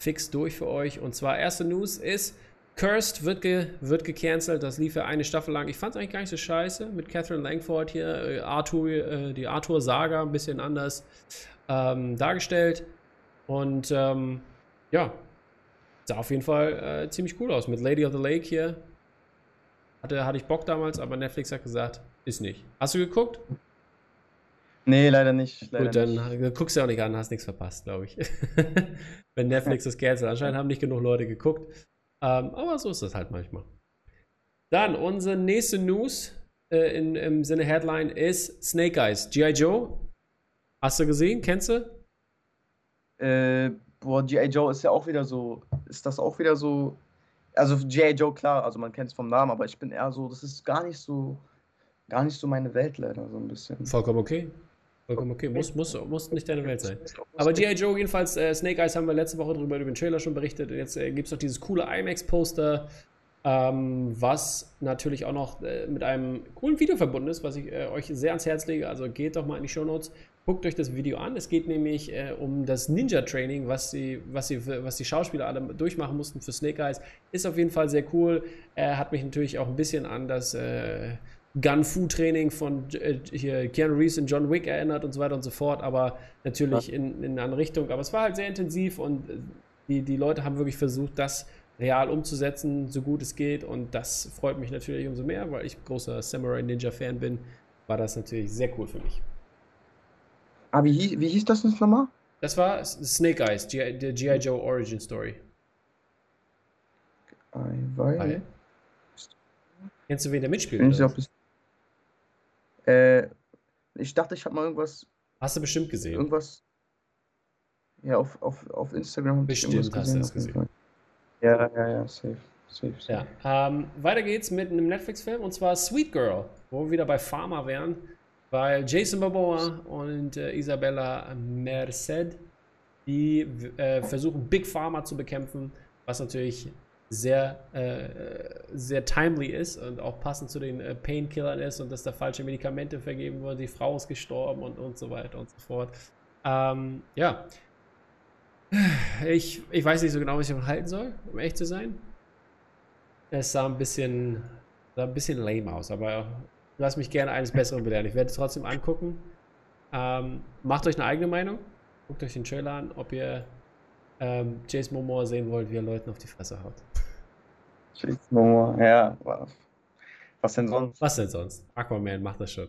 fix durch für euch. Und zwar erste News ist, Cursed wird gecancelt, das lief ja eine Staffel lang. Ich fand es eigentlich gar nicht so scheiße mit Catherine Langford hier, die Arthur-Saga ein bisschen anders dargestellt. Und ja, sah auf jeden Fall ziemlich cool aus. Mit Lady of the Lake hier hatte ich Bock damals, aber Netflix hat gesagt, ist nicht. Hast du geguckt? Nee, leider nicht. Leider. Gut, dann guckst du ja auch nicht an, hast nichts verpasst, glaube ich. Wenn Netflix das cancelt. Anscheinend haben nicht genug Leute geguckt. Aber so ist das halt manchmal. Dann unsere nächste News im Sinne Headline ist Snake Eyes. G.I. Joe, hast du gesehen? Kennst du? G.I. Joe ist ja auch wieder so, also G.I. Joe, klar, also man kennt es vom Namen, aber ich bin eher so, das ist gar nicht so meine Welt leider, so ein bisschen. Vollkommen okay. Vollkommen okay, muss nicht deine Welt sein. Aber G.I. Joe jedenfalls, Snake Eyes haben wir letzte Woche über den Trailer schon berichtet. Und jetzt gibt es noch dieses coole IMAX-Poster, was natürlich auch noch mit einem coolen Video verbunden ist, was ich euch sehr ans Herz lege. Also geht doch mal in die Shownotes Guckt euch das Video an. Es geht nämlich um das Ninja-Training, was die Schauspieler alle durchmachen mussten für Snake Eyes. Ist auf jeden Fall sehr cool. Hat mich natürlich auch ein bisschen an das Gun-Fu-Training von hier Keanu Reeves und John Wick erinnert und so weiter und so fort. Aber natürlich in eine andere Richtung. Aber es war halt sehr intensiv und die Leute haben wirklich versucht, das real umzusetzen, so gut es geht. Und das freut mich natürlich umso mehr, weil ich großer Samurai-Ninja-Fan bin. War das natürlich sehr cool für mich. Aber wie hieß das jetzt nochmal? Das war Snake Eyes, der G.I. Joe Origin Story. Weil. Kennst du wen der mitspielt? Ich dachte, ich habe mal irgendwas. Hast du bestimmt gesehen? Irgendwas. Ja, auf Instagram. Bestimmt hast du das gesehen. Ja, safe. Ja. Weiter geht's mit einem Netflix-Film und zwar Sweet Girl, wo wir wieder bei Pharma wären. Weil Jason Momoa und Isabella Merced, die versuchen, Big Pharma zu bekämpfen, was natürlich sehr, sehr timely ist und auch passend zu den Painkillern ist und dass da falsche Medikamente vergeben wurden, die Frau ist gestorben und so weiter und so fort. Ja, ich weiß nicht so genau, was ich davon halten soll, um ehrlich zu sein. Es sah ein bisschen lame aus, aber lass mich gerne eines Besseren belehren. Ich werde es trotzdem angucken. Macht euch eine eigene Meinung. Guckt euch den Trailer an, ob ihr Jason Momoa sehen wollt, wie er Leuten auf die Fresse haut. Jason Momoa, ja. Was denn sonst? Aquaman macht das schon.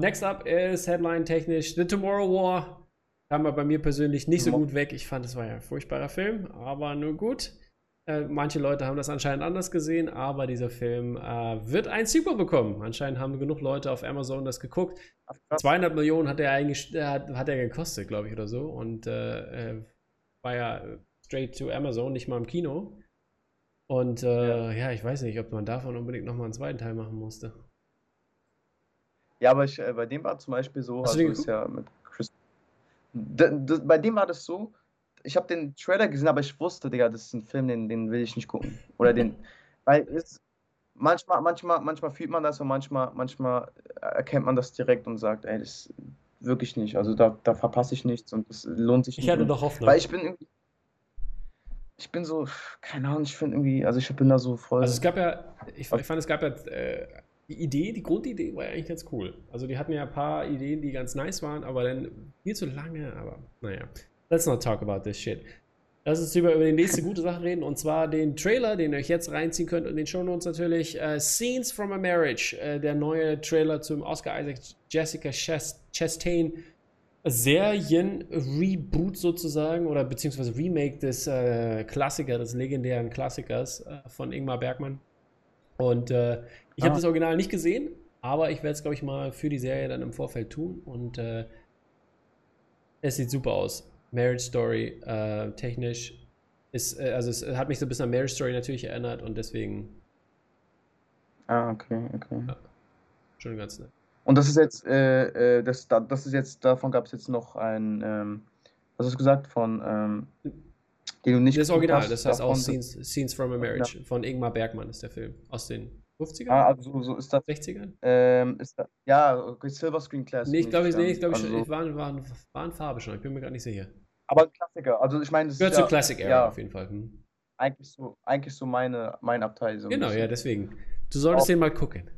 Next up ist headline-technisch The Tomorrow War. Kam bei mir persönlich nicht so gut weg. Ich fand, es war ja ein furchtbarer Film, aber nur gut. Manche Leute haben das anscheinend anders gesehen, aber dieser Film wird ein Sequel bekommen. Anscheinend haben genug Leute auf Amazon das geguckt. 200 Millionen hat er eigentlich hat er gekostet, glaube ich, oder so. Und war ja straight to Amazon, nicht mal im Kino. Und ja, ich weiß nicht, ob man davon unbedingt nochmal einen zweiten Teil machen musste. Ja, aber bei dem war zum Beispiel so, bei dem war das so, ich habe den Trailer gesehen, aber ich wusste, Digga, das ist ein Film, den will ich nicht gucken. Oder den, weil es manchmal fühlt man das und manchmal erkennt man das direkt und sagt, ey, das wirklich nicht. Also da verpasse ich nichts und das lohnt sich nicht. Ich hatte doch Hoffnung. Weil ich bin so, keine Ahnung, ich finde irgendwie, also ich bin da so voll. Also es gab ja, ich fand, es gab ja die Grundidee war ja eigentlich ganz cool. Also die hatten ja ein paar Ideen, die ganz nice waren, aber dann viel zu lange, aber naja. Let's not talk about this shit. Lass uns über die nächste gute Sache reden, und zwar den Trailer, den ihr euch jetzt reinziehen könnt und den Shownotes natürlich. Scenes from a Marriage, der neue Trailer zum Oscar-Isaac Jessica Chastain Serien-Reboot sozusagen, oder beziehungsweise Remake des des legendären Klassikers von Ingmar Bergman. Und ich habe das Original nicht gesehen, aber ich werde es, glaube ich, mal für die Serie dann im Vorfeld tun, und es sieht super aus. Marriage Story technisch ist, also es hat mich so ein bisschen an Marriage Story natürlich erinnert und deswegen. Ah, okay. Ja. Schon ganz nett. Und das ist jetzt, davon gab es jetzt noch ein, was hast du gesagt, von, den du nicht. Das Original, hast, das heißt auch Scenes from a Marriage, ja. Von Ingmar Bergman ist der Film, aus den 50ern? Ah, also so ist das. 60ern? Ja, Silver Screen Classic. Nee, ich glaube, Farbe schon, ich bin mir gar nicht sicher. Aber ein Klassiker, also ich meine, das gehört zu Classic Era, ja, auf jeden Fall. Hm. Eigentlich so mein Abteil. So genau, ja, deswegen. Du solltest den mal gucken.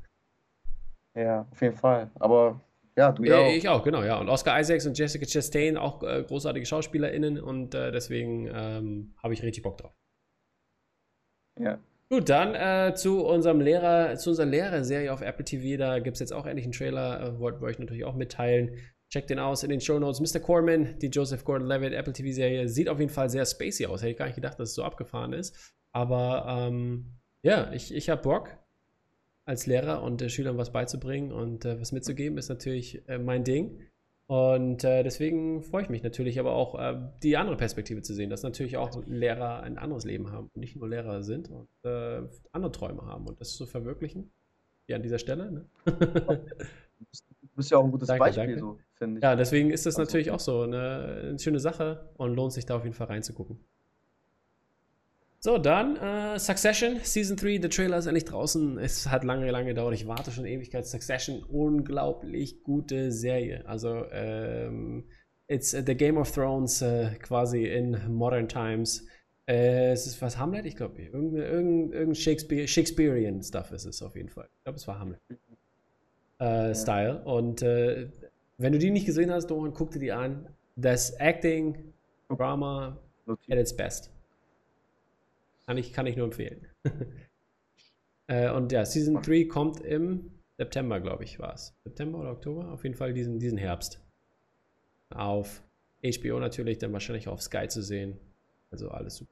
Ja, auf jeden Fall. Aber ja, du ja auch. Ich auch, genau, ja. Und Oscar Isaacs und Jessica Chastain, auch großartige SchauspielerInnen, und deswegen habe ich richtig Bock drauf. Ja. Gut, dann zu unserer Lehrerserie auf Apple TV, da gibt es jetzt auch endlich einen Trailer, wollten wir euch natürlich auch mitteilen. Checkt den aus in den Shownotes. Mr. Corman, die Joseph Gordon-Levitt Apple TV-Serie, sieht auf jeden Fall sehr spacey aus. Hätte ich gar nicht gedacht, dass es so abgefahren ist. Aber ja, ich habe Bock, als Lehrer und Schülern was beizubringen und was mitzugeben, ist natürlich mein Ding. Und deswegen freue ich mich natürlich, aber auch die andere Perspektive zu sehen, dass natürlich auch Lehrer ein anderes Leben haben und nicht nur Lehrer sind und andere Träume haben und das zu verwirklichen. Ja, an dieser Stelle. Ne? Du bist ja auch ein gutes Beispiel, so, finde ich. Ja, deswegen ist das natürlich auch so eine schöne Sache und lohnt sich da auf jeden Fall reinzugucken. So, dann Succession, Season 3, der Trailer ist endlich draußen. Es hat lange, lange gedauert. Ich warte schon Ewigkeit. Succession, unglaublich gute Serie. Also, it's the Game of Thrones quasi in modern times. Es ist was, Hamlet? Ich glaube, irgendein Shakespearean Stuff ist es auf jeden Fall. Ich glaube, es war Hamlet. Style. Und wenn du die nicht gesehen hast, Dohan, guck dir die an. Das Acting, Drama at its best. Kann ich nur empfehlen. Und ja, Season 3 kommt im September, glaube ich, war es. September oder Oktober? Auf jeden Fall diesen Herbst. Auf HBO natürlich, dann wahrscheinlich auf Sky zu sehen. Also alles super.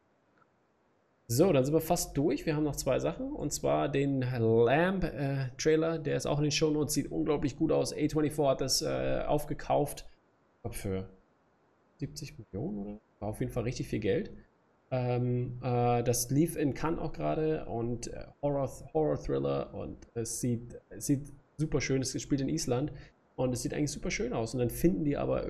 So, dann sind wir fast durch. Wir haben noch zwei Sachen. Und zwar den Lamb-Trailer. Der ist auch in den Shownotes. Sieht unglaublich gut aus. A24 hat das aufgekauft. Ich glaube für 70 Millionen, oder? War auf jeden Fall richtig viel Geld. Das lief in Cannes auch gerade und Horror-Thriller und es sieht super schön, es spielt in Island und es sieht eigentlich super schön aus und dann finden die aber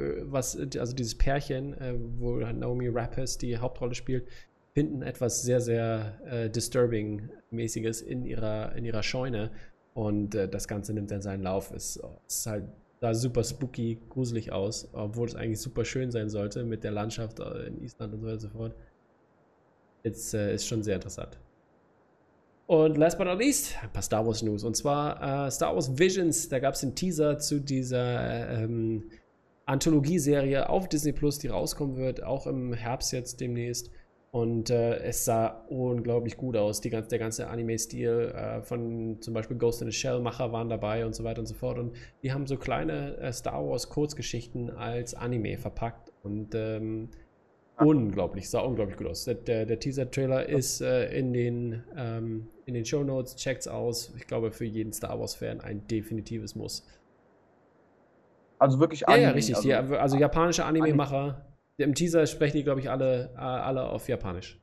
dieses Pärchen, wo Naomi Rapace die Hauptrolle spielt, finden etwas sehr, sehr disturbing-mäßiges in ihrer Scheune und das Ganze nimmt dann seinen Lauf. Es ist halt da super spooky, gruselig aus, obwohl es eigentlich super schön sein sollte mit der Landschaft in Island und so weiter und so fort. Jetzt ist schon sehr interessant. Und last but not least, ein paar Star Wars News. Und zwar Star Wars Visions. Da gab es einen Teaser zu dieser Anthologie-Serie auf Disney Plus, die rauskommen wird, auch im Herbst jetzt demnächst. Und es sah unglaublich gut aus. Der ganze Anime-Stil von zum Beispiel Ghost in the Shell-Macher waren dabei und so weiter und so fort. Und die haben so kleine Star Wars-Kurzgeschichten als Anime verpackt. Und unglaublich, sah unglaublich gut aus. Der Teaser-Trailer ist in den Shownotes, checkt's aus. Ich glaube, für jeden Star Wars-Fan ein definitives Muss. Also wirklich Anime? Ja, richtig. Also japanische Anime-Macher. Im Teaser sprechen die, glaube ich, alle auf Japanisch.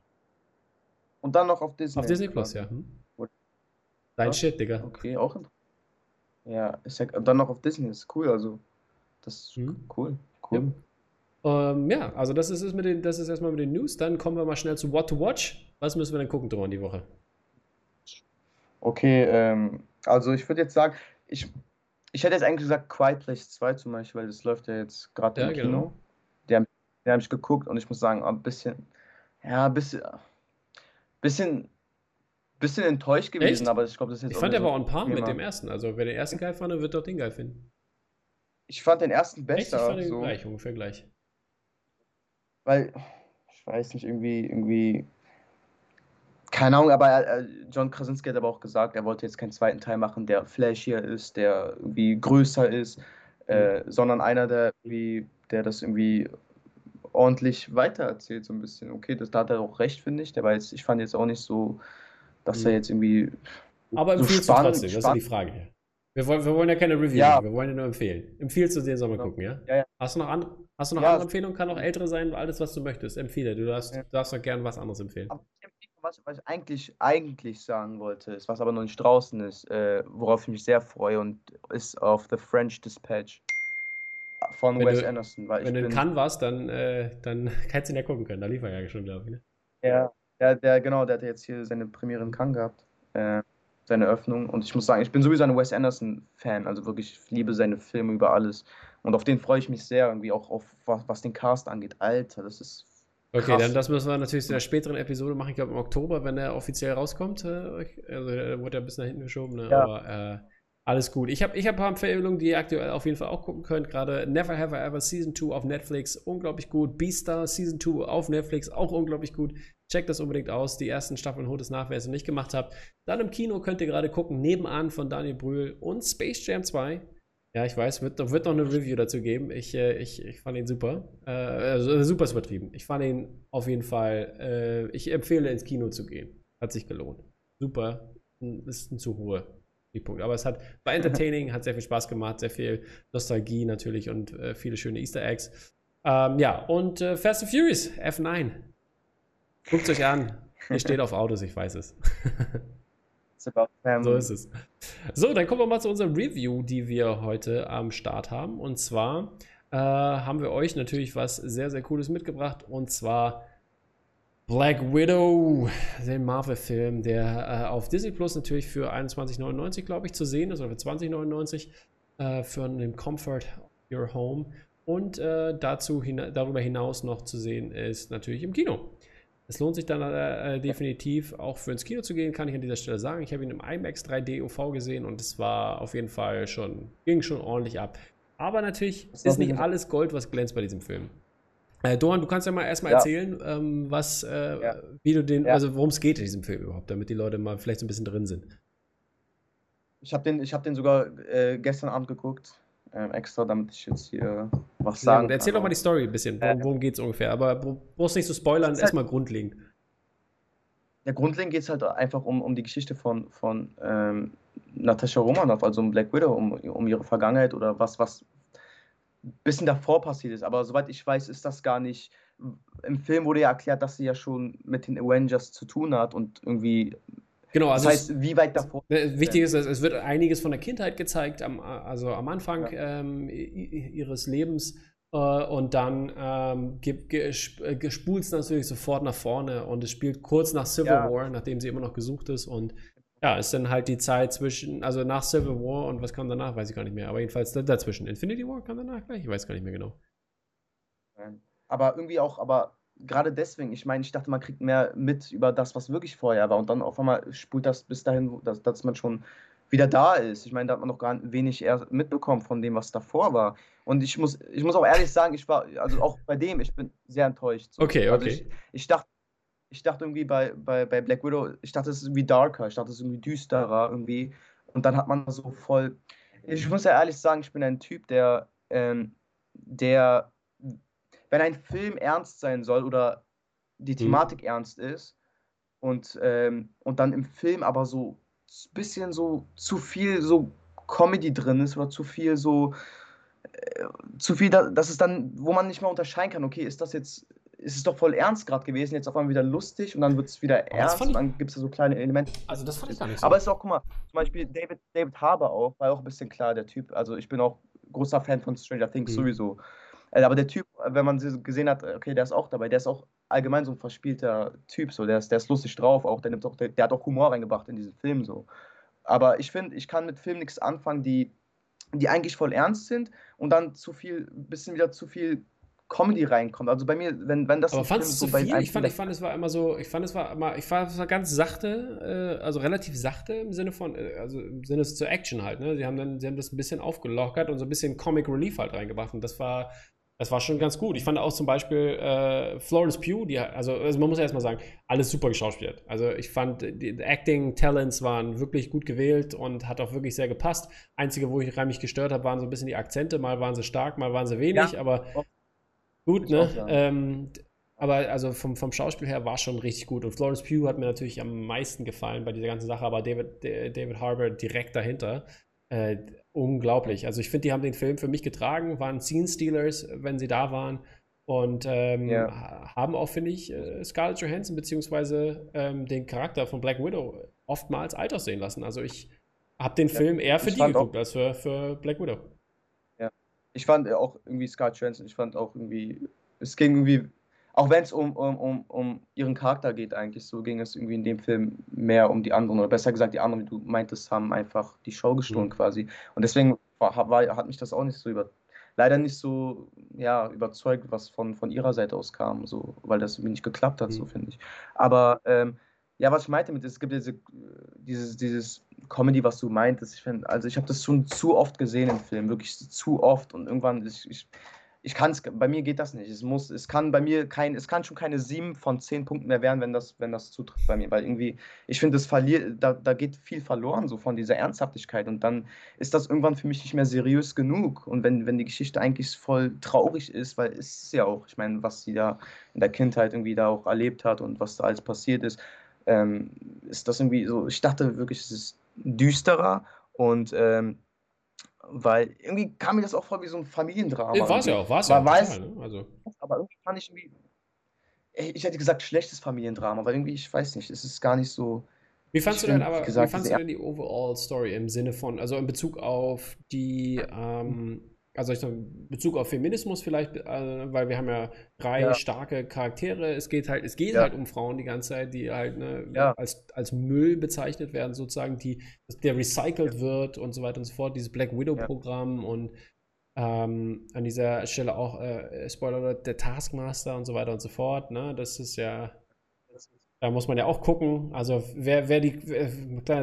Und dann noch auf Disney? Auf Disney Plus, ja. Dein Shit, Digga. Okay, auch interessant. Ja, ist ja dann noch auf Disney, ist cool, also. Das ist cool. Ja. Also das ist erstmal mit den News. Dann kommen wir mal schnell zu What to Watch. Was müssen wir denn gucken, Doron, die Woche? Okay, also ich würde jetzt sagen, ich hätte jetzt eigentlich gesagt Quiet Place 2 zum Beispiel, weil das läuft ja jetzt gerade im Kino. Den habe ich geguckt und ich muss sagen, ein bisschen enttäuscht gewesen. Echt? Aber ich glaube, das ist jetzt Ich fand, der war on par mit dem ersten. Also wer den ersten geil fand, wird doch den geil finden. Ich fand den ersten besser. Ich fand den gleich, ungefähr gleich. Weil, ich weiß nicht, irgendwie, keine Ahnung, aber John Krasinski hat aber auch gesagt, er wollte jetzt keinen zweiten Teil machen, der flashier ist, der irgendwie größer ist, sondern einer, der das irgendwie ordentlich weitererzählt, so ein bisschen. Okay, da hat er auch recht, finde ich, ich fand jetzt auch nicht so, dass er jetzt irgendwie aber so spannend ist. Das ist die Frage. Wir wollen ja keine Review, wir wollen ja nur empfehlen. Empfiehlst du den, soll mal gucken, ja? Ja. Hast du noch andere Empfehlungen? Kann auch ältere sein, alles, was du möchtest. Empfehle, du darfst doch gern was anderes empfehlen. Aber ich empfehle, was ich eigentlich sagen wollte, was aber noch nicht draußen ist, worauf ich mich sehr freue, und ist auf The French Dispatch von Wes Anderson. Wenn du in Cannes warst, dann hättest du ihn ja gucken können, da lief er ja schon, glaube ich, ne? Ja, der hat jetzt hier seine Premiere in Cannes gehabt. Seine Öffnung, und ich muss sagen, ich bin sowieso ein Wes Anderson-Fan, also wirklich, ich liebe seine Filme über alles und auf den freue ich mich sehr, irgendwie auch auf was den Cast angeht. Alter, das ist krass. Okay, dann das müssen wir natürlich in der späteren Episode machen, ich glaube im Oktober, wenn er offiziell rauskommt, also wurde er ein bisschen nach hinten geschoben, ne? Ja. Aber alles gut. Ich hab ein paar Empfehlungen, die ihr aktuell auf jeden Fall auch gucken könnt, gerade Never Have I Ever Season 2 auf Netflix, unglaublich gut, Beastars Season 2 auf Netflix, auch unglaublich gut. Checkt das unbedingt aus. Die ersten Staffeln holt es nach, wer es noch nicht gemacht habt. Dann im Kino könnt ihr gerade gucken, Nebenan von Daniel Brühl und Space Jam 2. Ja, ich weiß, wird noch eine Review dazu geben. Ich fand ihn super. Super ist übertrieben. Ich fand ihn auf jeden Fall, ich empfehle, ins Kino zu gehen. Hat sich gelohnt. Super. Ist ein zu hoher Punkt. Aber es war entertaining, hat sehr viel Spaß gemacht, sehr viel Nostalgie natürlich und viele schöne Easter Eggs. Fast and Furious, F9. Guckt euch an. Ihr steht auf Autos, ich weiß es. So ist es. So, dann kommen wir mal zu unserer Review, die wir heute am Start haben. Und zwar haben wir euch natürlich was sehr, sehr Cooles mitgebracht. Und zwar Black Widow, den Marvel-Film, der auf Disney Plus natürlich für 21,99 glaube ich zu sehen ist, oder für 20,99 für den Comfort of Your Home. Und darüber hinaus noch zu sehen ist natürlich im Kino. Es lohnt sich dann definitiv auch für ins Kino zu gehen, kann ich an dieser Stelle sagen. Ich habe ihn im IMAX 3D OV gesehen und es war auf jeden Fall schon, ging schon ordentlich ab. Aber natürlich ist nicht alles Gold, was glänzt bei diesem Film. Dohan, du kannst ja mal erstmal erzählen, also worum es geht in diesem Film überhaupt, damit die Leute mal vielleicht so ein bisschen drin sind. Ich hab den sogar gestern Abend geguckt, extra, damit ich jetzt hier was sagen kann. Erzähl doch mal die Story ein bisschen, worum geht's ungefähr, aber bloß nicht so spoilern, erstmal grundlegend. Ja, grundlegend geht es halt einfach um die Geschichte von Natascha Romanoff, also um Black Widow, um ihre Vergangenheit oder was ein bisschen davor passiert ist. Aber soweit ich weiß, ist das gar nicht. Im Film wurde ja erklärt, dass sie ja schon mit den Avengers zu tun hat und irgendwie. Genau, also das heißt, wie weit davor. Wichtig ist, es wird einiges von der Kindheit gezeigt, am Anfang ihres Lebens. Und dann spult es natürlich sofort nach vorne und es spielt kurz nach Civil War, nachdem sie immer noch gesucht ist. Und ja, ist dann halt die Zeit zwischen, also nach Civil War und was kam danach, weiß ich gar nicht mehr. Aber jedenfalls dazwischen. Infinity War kam danach gleich, ich weiß gar nicht mehr genau. Aber irgendwie auch, aber gerade deswegen, ich meine, ich dachte, man kriegt mehr mit über das, was wirklich vorher war. Und dann auf einmal spult das bis dahin, dass man schon wieder da ist. Ich meine, da hat man noch gar wenig erst mitbekommen von dem, was davor war. Und ich muss auch ehrlich sagen, ich war, also auch bei dem, ich bin sehr enttäuscht. Okay, okay. Also ich dachte irgendwie bei Black Widow, ich dachte, es ist irgendwie darker, ich dachte, es ist irgendwie düsterer irgendwie. Und dann hat man so voll, ich muss ja ehrlich sagen, ich bin ein Typ, der wenn ein Film ernst sein soll oder die Thematik ernst ist und dann im Film aber so bisschen so zu viel so Comedy drin ist oder zu viel so das ist dann, wo man nicht mal unterscheiden kann, okay, ist es doch voll ernst gerade gewesen, jetzt auf einmal wieder lustig und dann wird es wieder ernst und dann gibt es da so kleine Elemente. Also das fand ich gar nicht so. Aber es ist auch, guck mal, zum Beispiel David Harbour auch, war auch ein bisschen klar, der Typ, also ich bin auch großer Fan von Stranger Things sowieso, aber der Typ, wenn man gesehen hat, okay, der ist auch dabei, der ist auch allgemein so ein verspielter Typ, so, der ist lustig drauf, auch der hat auch Humor reingebracht in diesen Film, so. Aber ich finde, ich kann mit Filmen nichts anfangen, die eigentlich voll ernst sind und dann bisschen wieder zu viel Comedy reinkommt. Also bei mir, wenn das. Aber fandest du so viel? Ich fand es war ganz sachte, also relativ sachte im Sinne von, also im Sinne zur Action halt, ne? Sie haben das ein bisschen aufgelockert und so ein bisschen Comic Relief halt reingebracht und das war schon ganz gut. Ich fand auch zum Beispiel Florence Pugh, also man muss ja erstmal sagen, alles super geschauspielert. Also ich fand, die Acting-Talents waren wirklich gut gewählt und hat auch wirklich sehr gepasst. Einzige, wo ich mich gestört habe, waren so ein bisschen die Akzente. Mal waren sie stark, mal waren sie wenig, aber gut, ne? Aber also vom Schauspiel her war schon richtig gut. Und Florence Pugh hat mir natürlich am meisten gefallen bei dieser ganzen Sache, aber David Harbour direkt dahinter. Unglaublich. Also ich finde, die haben den Film für mich getragen, waren Scene-Stealers, wenn sie da waren und haben auch, finde ich, Scarlett Johansson beziehungsweise den Charakter von Black Widow oftmals alt aussehen lassen. Also ich habe den Film eher für die geguckt als für Black Widow. Ja. Ich fand auch irgendwie Scarlett Johansson, es ging irgendwie, auch wenn es um ihren Charakter geht eigentlich, so ging es irgendwie in dem Film mehr um die anderen, oder besser gesagt, die anderen, wie du meintest, haben einfach die Show gestohlen quasi. Und deswegen hat mich das auch nicht so leider nicht so überzeugt, was von ihrer Seite aus kam, so, weil das irgendwie nicht geklappt hat, so finde ich. Aber was ich meinte mit, es gibt dieses Comedy, was du meintest, ich habe das schon zu oft gesehen im Film, wirklich zu oft, und irgendwann, ich kann es, bei mir geht das nicht. Es kann schon keine 7 von 10 Punkten mehr werden, wenn das zutrifft bei mir. Weil irgendwie, ich finde, da geht viel verloren, so von dieser Ernsthaftigkeit. Und dann ist das irgendwann für mich nicht mehr seriös genug. Und wenn die Geschichte eigentlich voll traurig ist, weil es ist ja auch, ich meine, was sie da in der Kindheit irgendwie da auch erlebt hat und was da alles passiert ist, ist das irgendwie so, ich dachte wirklich, es ist düsterer und weil irgendwie kam mir das auch vor wie so ein Familiendrama. War es ja auch. Also. Aber irgendwie fand ich irgendwie, ich hätte gesagt, schlechtes Familiendrama, weil irgendwie, ich weiß nicht, es ist gar nicht so. Wie fandst du denn die Overall-Story im Sinne von, also in Bezug auf die also ich sage, in Bezug auf Feminismus vielleicht, weil wir haben ja drei starke Charaktere. Es geht halt um Frauen die ganze Zeit, die halt als Müll bezeichnet werden sozusagen, der recycelt wird und so weiter und so fort. Dieses Black Widow-Programm und an dieser Stelle auch, Spoiler Alert, der Taskmaster und so weiter und so fort. Ne? Das ist ja, da muss man ja auch gucken. Also kleiner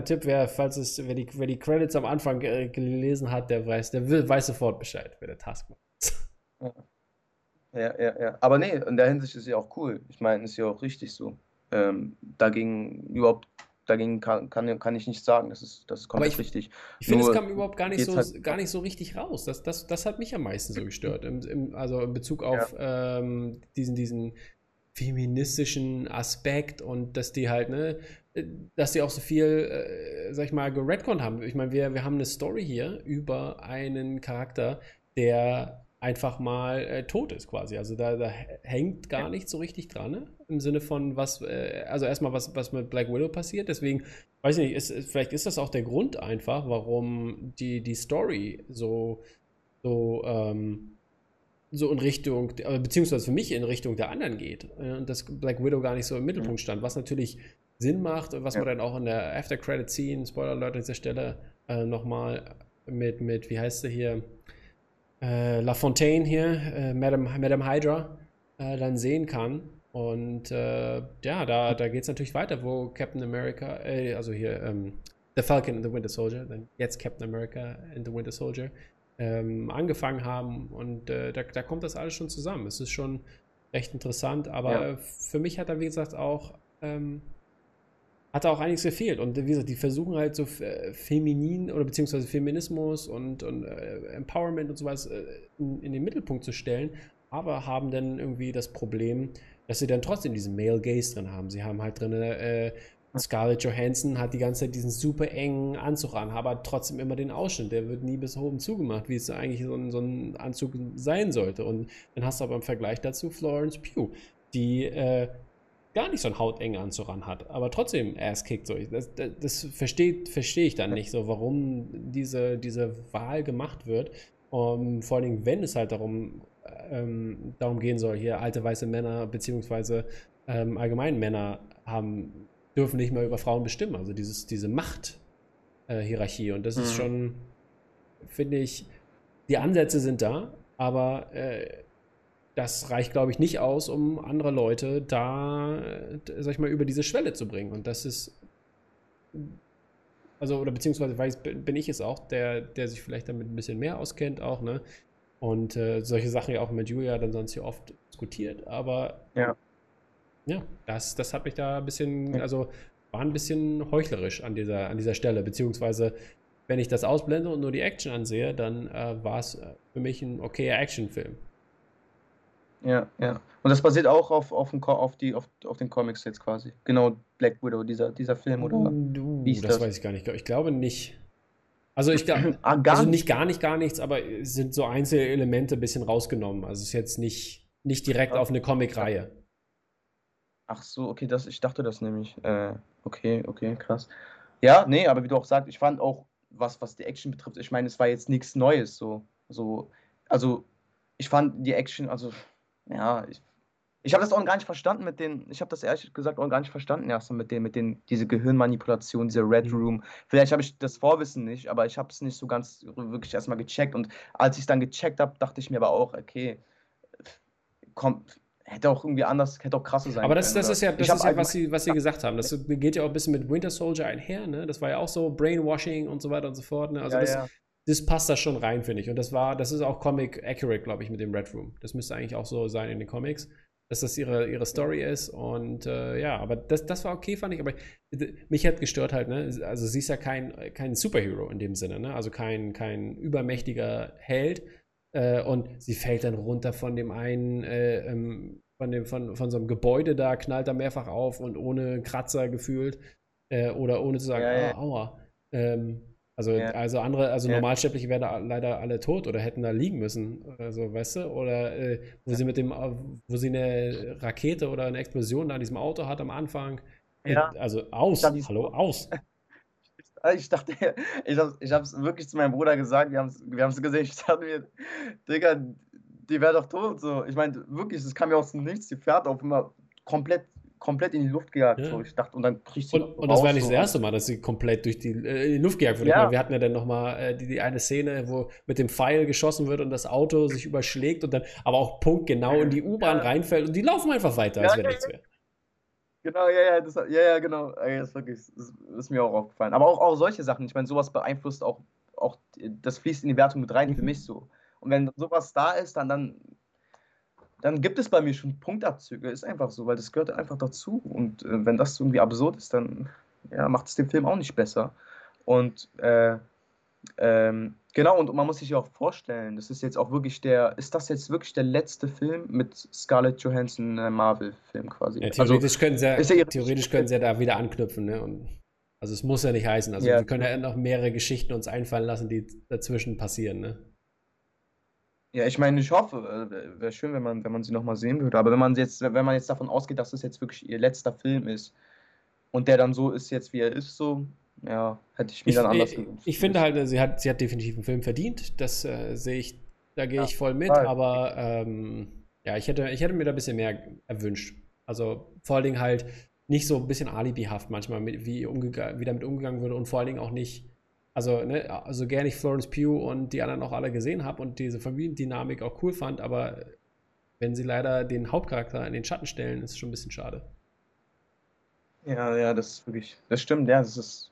Tipp, wer die Credits am Anfang gelesen hat, der weiß sofort Bescheid, wer der Taskmaster ist. Ja. Aber nee, in der Hinsicht ist ja auch cool. Ich meine, ist ja auch richtig so. Dagegen kann ich nicht sagen, das ist komplett richtig. Ich finde, es kam überhaupt gar nicht so richtig raus. Das hat mich am meisten so gestört. Also in Bezug auf diesen feministischen Aspekt und dass die halt, dass die auch so viel, sag ich mal, geredconnt haben. Ich meine, wir haben eine Story hier über einen Charakter, der einfach mal tot ist quasi. Also da hängt gar nichts so richtig dran, ne? Im Sinne von also erstmal was mit Black Widow passiert. Deswegen, weiß ich nicht, vielleicht ist das auch der Grund einfach, warum die Story so in Richtung, beziehungsweise für mich in Richtung der anderen geht. Und dass Black Widow gar nicht so im Mittelpunkt stand, was natürlich Sinn macht, was man dann auch in der After-Credit-Scene, Spoiler Alert an dieser Stelle, nochmal mit, wie heißt sie hier, La Fontaine hier, Madame Hydra, dann sehen kann. Und da geht es natürlich weiter, wo Captain America, also hier The Falcon and the Winter Soldier, dann jetzt Captain America and the Winter Soldier, angefangen haben. Und da kommt das alles schon zusammen. Es ist schon recht interessant, aber für mich hat da, wie gesagt, auch einiges gefehlt. Und wie gesagt, die versuchen halt so feminin oder beziehungsweise Feminismus und Empowerment und sowas in den Mittelpunkt zu stellen, aber haben dann irgendwie das Problem, dass sie dann trotzdem diesen Male Gaze drin haben. Sie haben halt drin, Scarlett Johansson hat die ganze Zeit diesen super engen Anzug an, aber trotzdem immer den Ausschnitt. Der wird nie bis oben zugemacht, wie es eigentlich so ein Anzug sein sollte. Und dann hast du aber im Vergleich dazu Florence Pugh, die gar nicht so einen hautengen Anzug an hat, aber trotzdem Ass-Kick. So. Das verstehe ich dann nicht so, warum diese Wahl gemacht wird. Vor allen Dingen, wenn es halt darum gehen soll, hier alte weiße Männer, beziehungsweise allgemein Männer dürfen nicht mehr über Frauen bestimmen. Also diese Machthierarchie. Und das ist schon, finde ich, die Ansätze sind da, aber das reicht, glaube ich, nicht aus, um andere Leute da, sag ich mal, über diese Schwelle zu bringen. Und das ist, also, oder beziehungsweise bin ich es auch, der sich vielleicht damit ein bisschen mehr auskennt auch, ne? Und solche Sachen ja auch mit Julia dann sonst hier oft diskutiert, aber das hat mich da ein bisschen, also war ein bisschen heuchlerisch an dieser Stelle, beziehungsweise wenn ich das ausblende und nur die Action ansehe, dann war es für mich ein okayer Actionfilm. Ja. Und das basiert auch auf den Comics jetzt quasi. Genau, Black Widow, dieser Film, oder? Das weiß ich gar nicht. Ich glaube nicht. Also ich glaube, also nicht gar nichts, aber es sind so einzelne Elemente ein bisschen rausgenommen. Also es ist jetzt nicht direkt auf eine Comic-Reihe. Ach so, okay, ich dachte das nämlich. Okay, krass. Ja, nee, aber wie du auch sagst, ich fand auch, was die Action betrifft, ich meine, es war jetzt nichts Neues so. Also ich fand die Action, also ja, ich habe das auch gar nicht verstanden ich habe das ehrlich gesagt auch gar nicht verstanden erstmal diese Gehirnmanipulation, diese Red Room. Vielleicht habe ich das Vorwissen nicht, aber ich habe es nicht so ganz wirklich erstmal gecheckt. Und als ich es dann gecheckt habe, dachte ich mir aber auch, okay, komm, hätte auch krasser sein können. Aber das ist ja was sie gesagt haben. Das geht ja auch ein bisschen mit Winter Soldier einher, ne? Das war ja auch so Brainwashing und so weiter und so fort, ne? Also das passt da schon rein, finde ich. Und das ist auch Comic-accurate, glaube ich, mit dem Red Room. Das müsste eigentlich auch so sein in den Comics, dass das ihre Story ist. Und aber das war okay, fand ich. Aber mich hat gestört halt, ne? Also sie ist ja kein Superhero in dem Sinne, ne? Also kein übermächtiger Held. Und sie fällt dann runter von dem einen, von so einem Gebäude da, knallt da mehrfach auf und ohne Kratzer gefühlt. Oder ohne zu sagen, aua. Also Normalsterbliche wären da leider alle tot oder hätten da liegen müssen, also, weißt du, oder wo sie eine Rakete oder eine Explosion an diesem Auto hat am Anfang, aus. Ich dachte, ich habe es wirklich zu meinem Bruder gesagt, wir haben es gesehen. Ich dachte mir, Digga, die wäre doch tot. So. Ich meine, wirklich, das kam ja aus dem Nichts. Die fährt auf immer komplett in die Luft gejagt. Ja. So. Ich dachte, und dann kriegt sie und das war nicht das erste Mal, dass sie komplett durch in die Luft gejagt wurde. Ja. Ich meine, wir hatten ja dann nochmal die eine Szene, wo mit dem Pfeil geschossen wird und das Auto sich überschlägt und dann aber auch punktgenau in die U-Bahn reinfällt und die laufen einfach weiter, als wäre nichts mehr. Genau, genau. Das ist wirklich, das ist mir auch aufgefallen. Aber auch solche Sachen, ich meine, sowas beeinflusst auch, das fließt in die Wertung mit rein, für mich so. Und wenn sowas da ist, dann gibt es bei mir schon Punktabzüge, ist einfach so, weil das gehört einfach dazu. Und wenn das irgendwie absurd ist, dann macht es den Film auch nicht besser. Und genau, und man muss sich ja auch vorstellen, ist das jetzt wirklich der letzte Film mit Scarlett Johansson, Marvel-Film quasi? Ja, theoretisch können sie ja da wieder anknüpfen, ne? Und, also es muss ja nicht heißen, also wir können ja noch mehrere Geschichten uns einfallen lassen, die dazwischen passieren, ne? Ja, ich meine, ich hoffe, wäre schön, wenn man sie nochmal sehen würde, aber wenn man jetzt davon ausgeht, dass es jetzt wirklich ihr letzter Film ist und der dann so ist jetzt, wie er ist, so... Ja, hätte ich mir dann anders gewünscht. Ich finde halt, sie hat definitiv einen Film verdient. Das sehe ich, da gehe ich voll mit. Halt. Aber ich hätte mir da ein bisschen mehr erwünscht. Also vor allen Dingen halt nicht so ein bisschen alibihaft manchmal, wie damit umgegangen wurde und vor allen Dingen auch nicht, also gerne ich Florence Pugh und die anderen auch alle gesehen habe und diese Familiendynamik auch cool fand, aber wenn sie leider den Hauptcharakter in den Schatten stellen, ist es schon ein bisschen schade. Ja, das ist wirklich, das stimmt, das ist,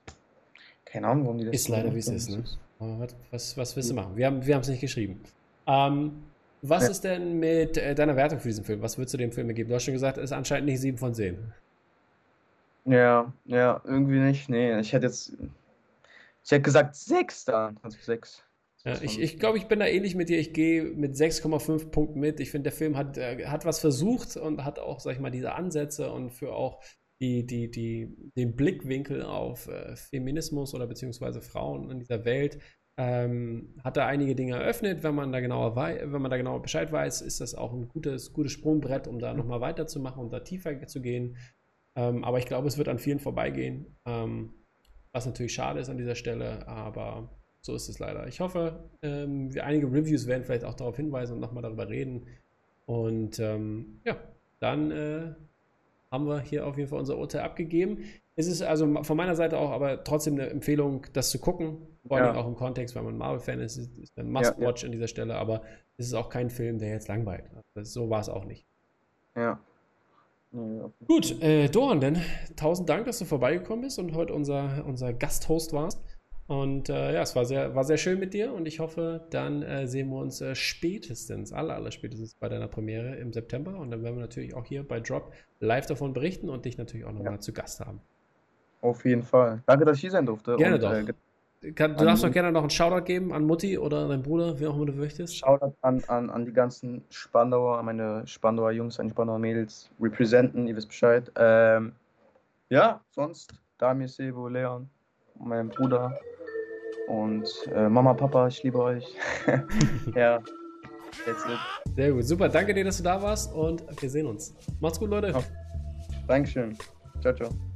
keine Ahnung, warum die das... Ist leider, wie es ist, ne? Was willst du machen? Wir haben es nicht geschrieben. Was ist denn mit deiner Wertung für diesen Film? Was würdest du dem Film geben? Du hast schon gesagt, es ist anscheinend nicht 7 von 10. Ja, irgendwie nicht, nee. Ich hätte gesagt 6 dann, also 6. Ja, ich glaube, ich bin da ähnlich mit dir. Ich gehe mit 6,5 Punkten mit. Ich finde, der Film hat was versucht und hat auch, sag ich mal, diese Ansätze und für auch... den Blickwinkel auf Feminismus oder beziehungsweise Frauen in dieser Welt hat da einige Dinge eröffnet. Wenn man da genauer Bescheid weiß, ist das auch ein gutes Sprungbrett, um da nochmal weiterzumachen und da tiefer zu gehen. Aber ich glaube, es wird an vielen vorbeigehen, was natürlich schade ist an dieser Stelle, aber so ist es leider. Ich hoffe, einige Reviews werden vielleicht auch darauf hinweisen und nochmal darüber reden. Und dann... haben wir hier auf jeden Fall unser Urteil abgegeben. Es ist also von meiner Seite auch, aber trotzdem eine Empfehlung, das zu gucken. Vor allem auch im Kontext, weil man Marvel-Fan ist. Es ist ein Must-Watch an dieser Stelle, aber es ist auch kein Film, der jetzt langweilt. Also so war es auch nicht. Ja. Gut, Doran, denn 1000 Dank, dass du vorbeigekommen bist und heute unser Gasthost warst. Und es war sehr schön mit dir und ich hoffe, dann sehen wir uns spätestens, aller spätestens bei deiner Premiere im September und dann werden wir natürlich auch hier bei Drop live davon berichten und dich natürlich auch nochmal zu Gast haben. Auf jeden Fall. Danke, dass ich hier sein durfte. Gerne und, doch. Du darfst doch gerne noch einen Shoutout geben an Mutti oder deinen Bruder, wer auch immer du möchtest. Shoutout an die ganzen Spandauer, an meine Spandauer Jungs, an die Spandauer Mädels, representen, ihr wisst Bescheid. Sonst Damir, Sebo, Leon, mein Bruder. Und Mama, Papa, ich liebe euch. Sehr gut, super. Danke dir, dass du da warst und wir sehen uns. Macht's gut, Leute. Ja. Dankeschön. Ciao, ciao.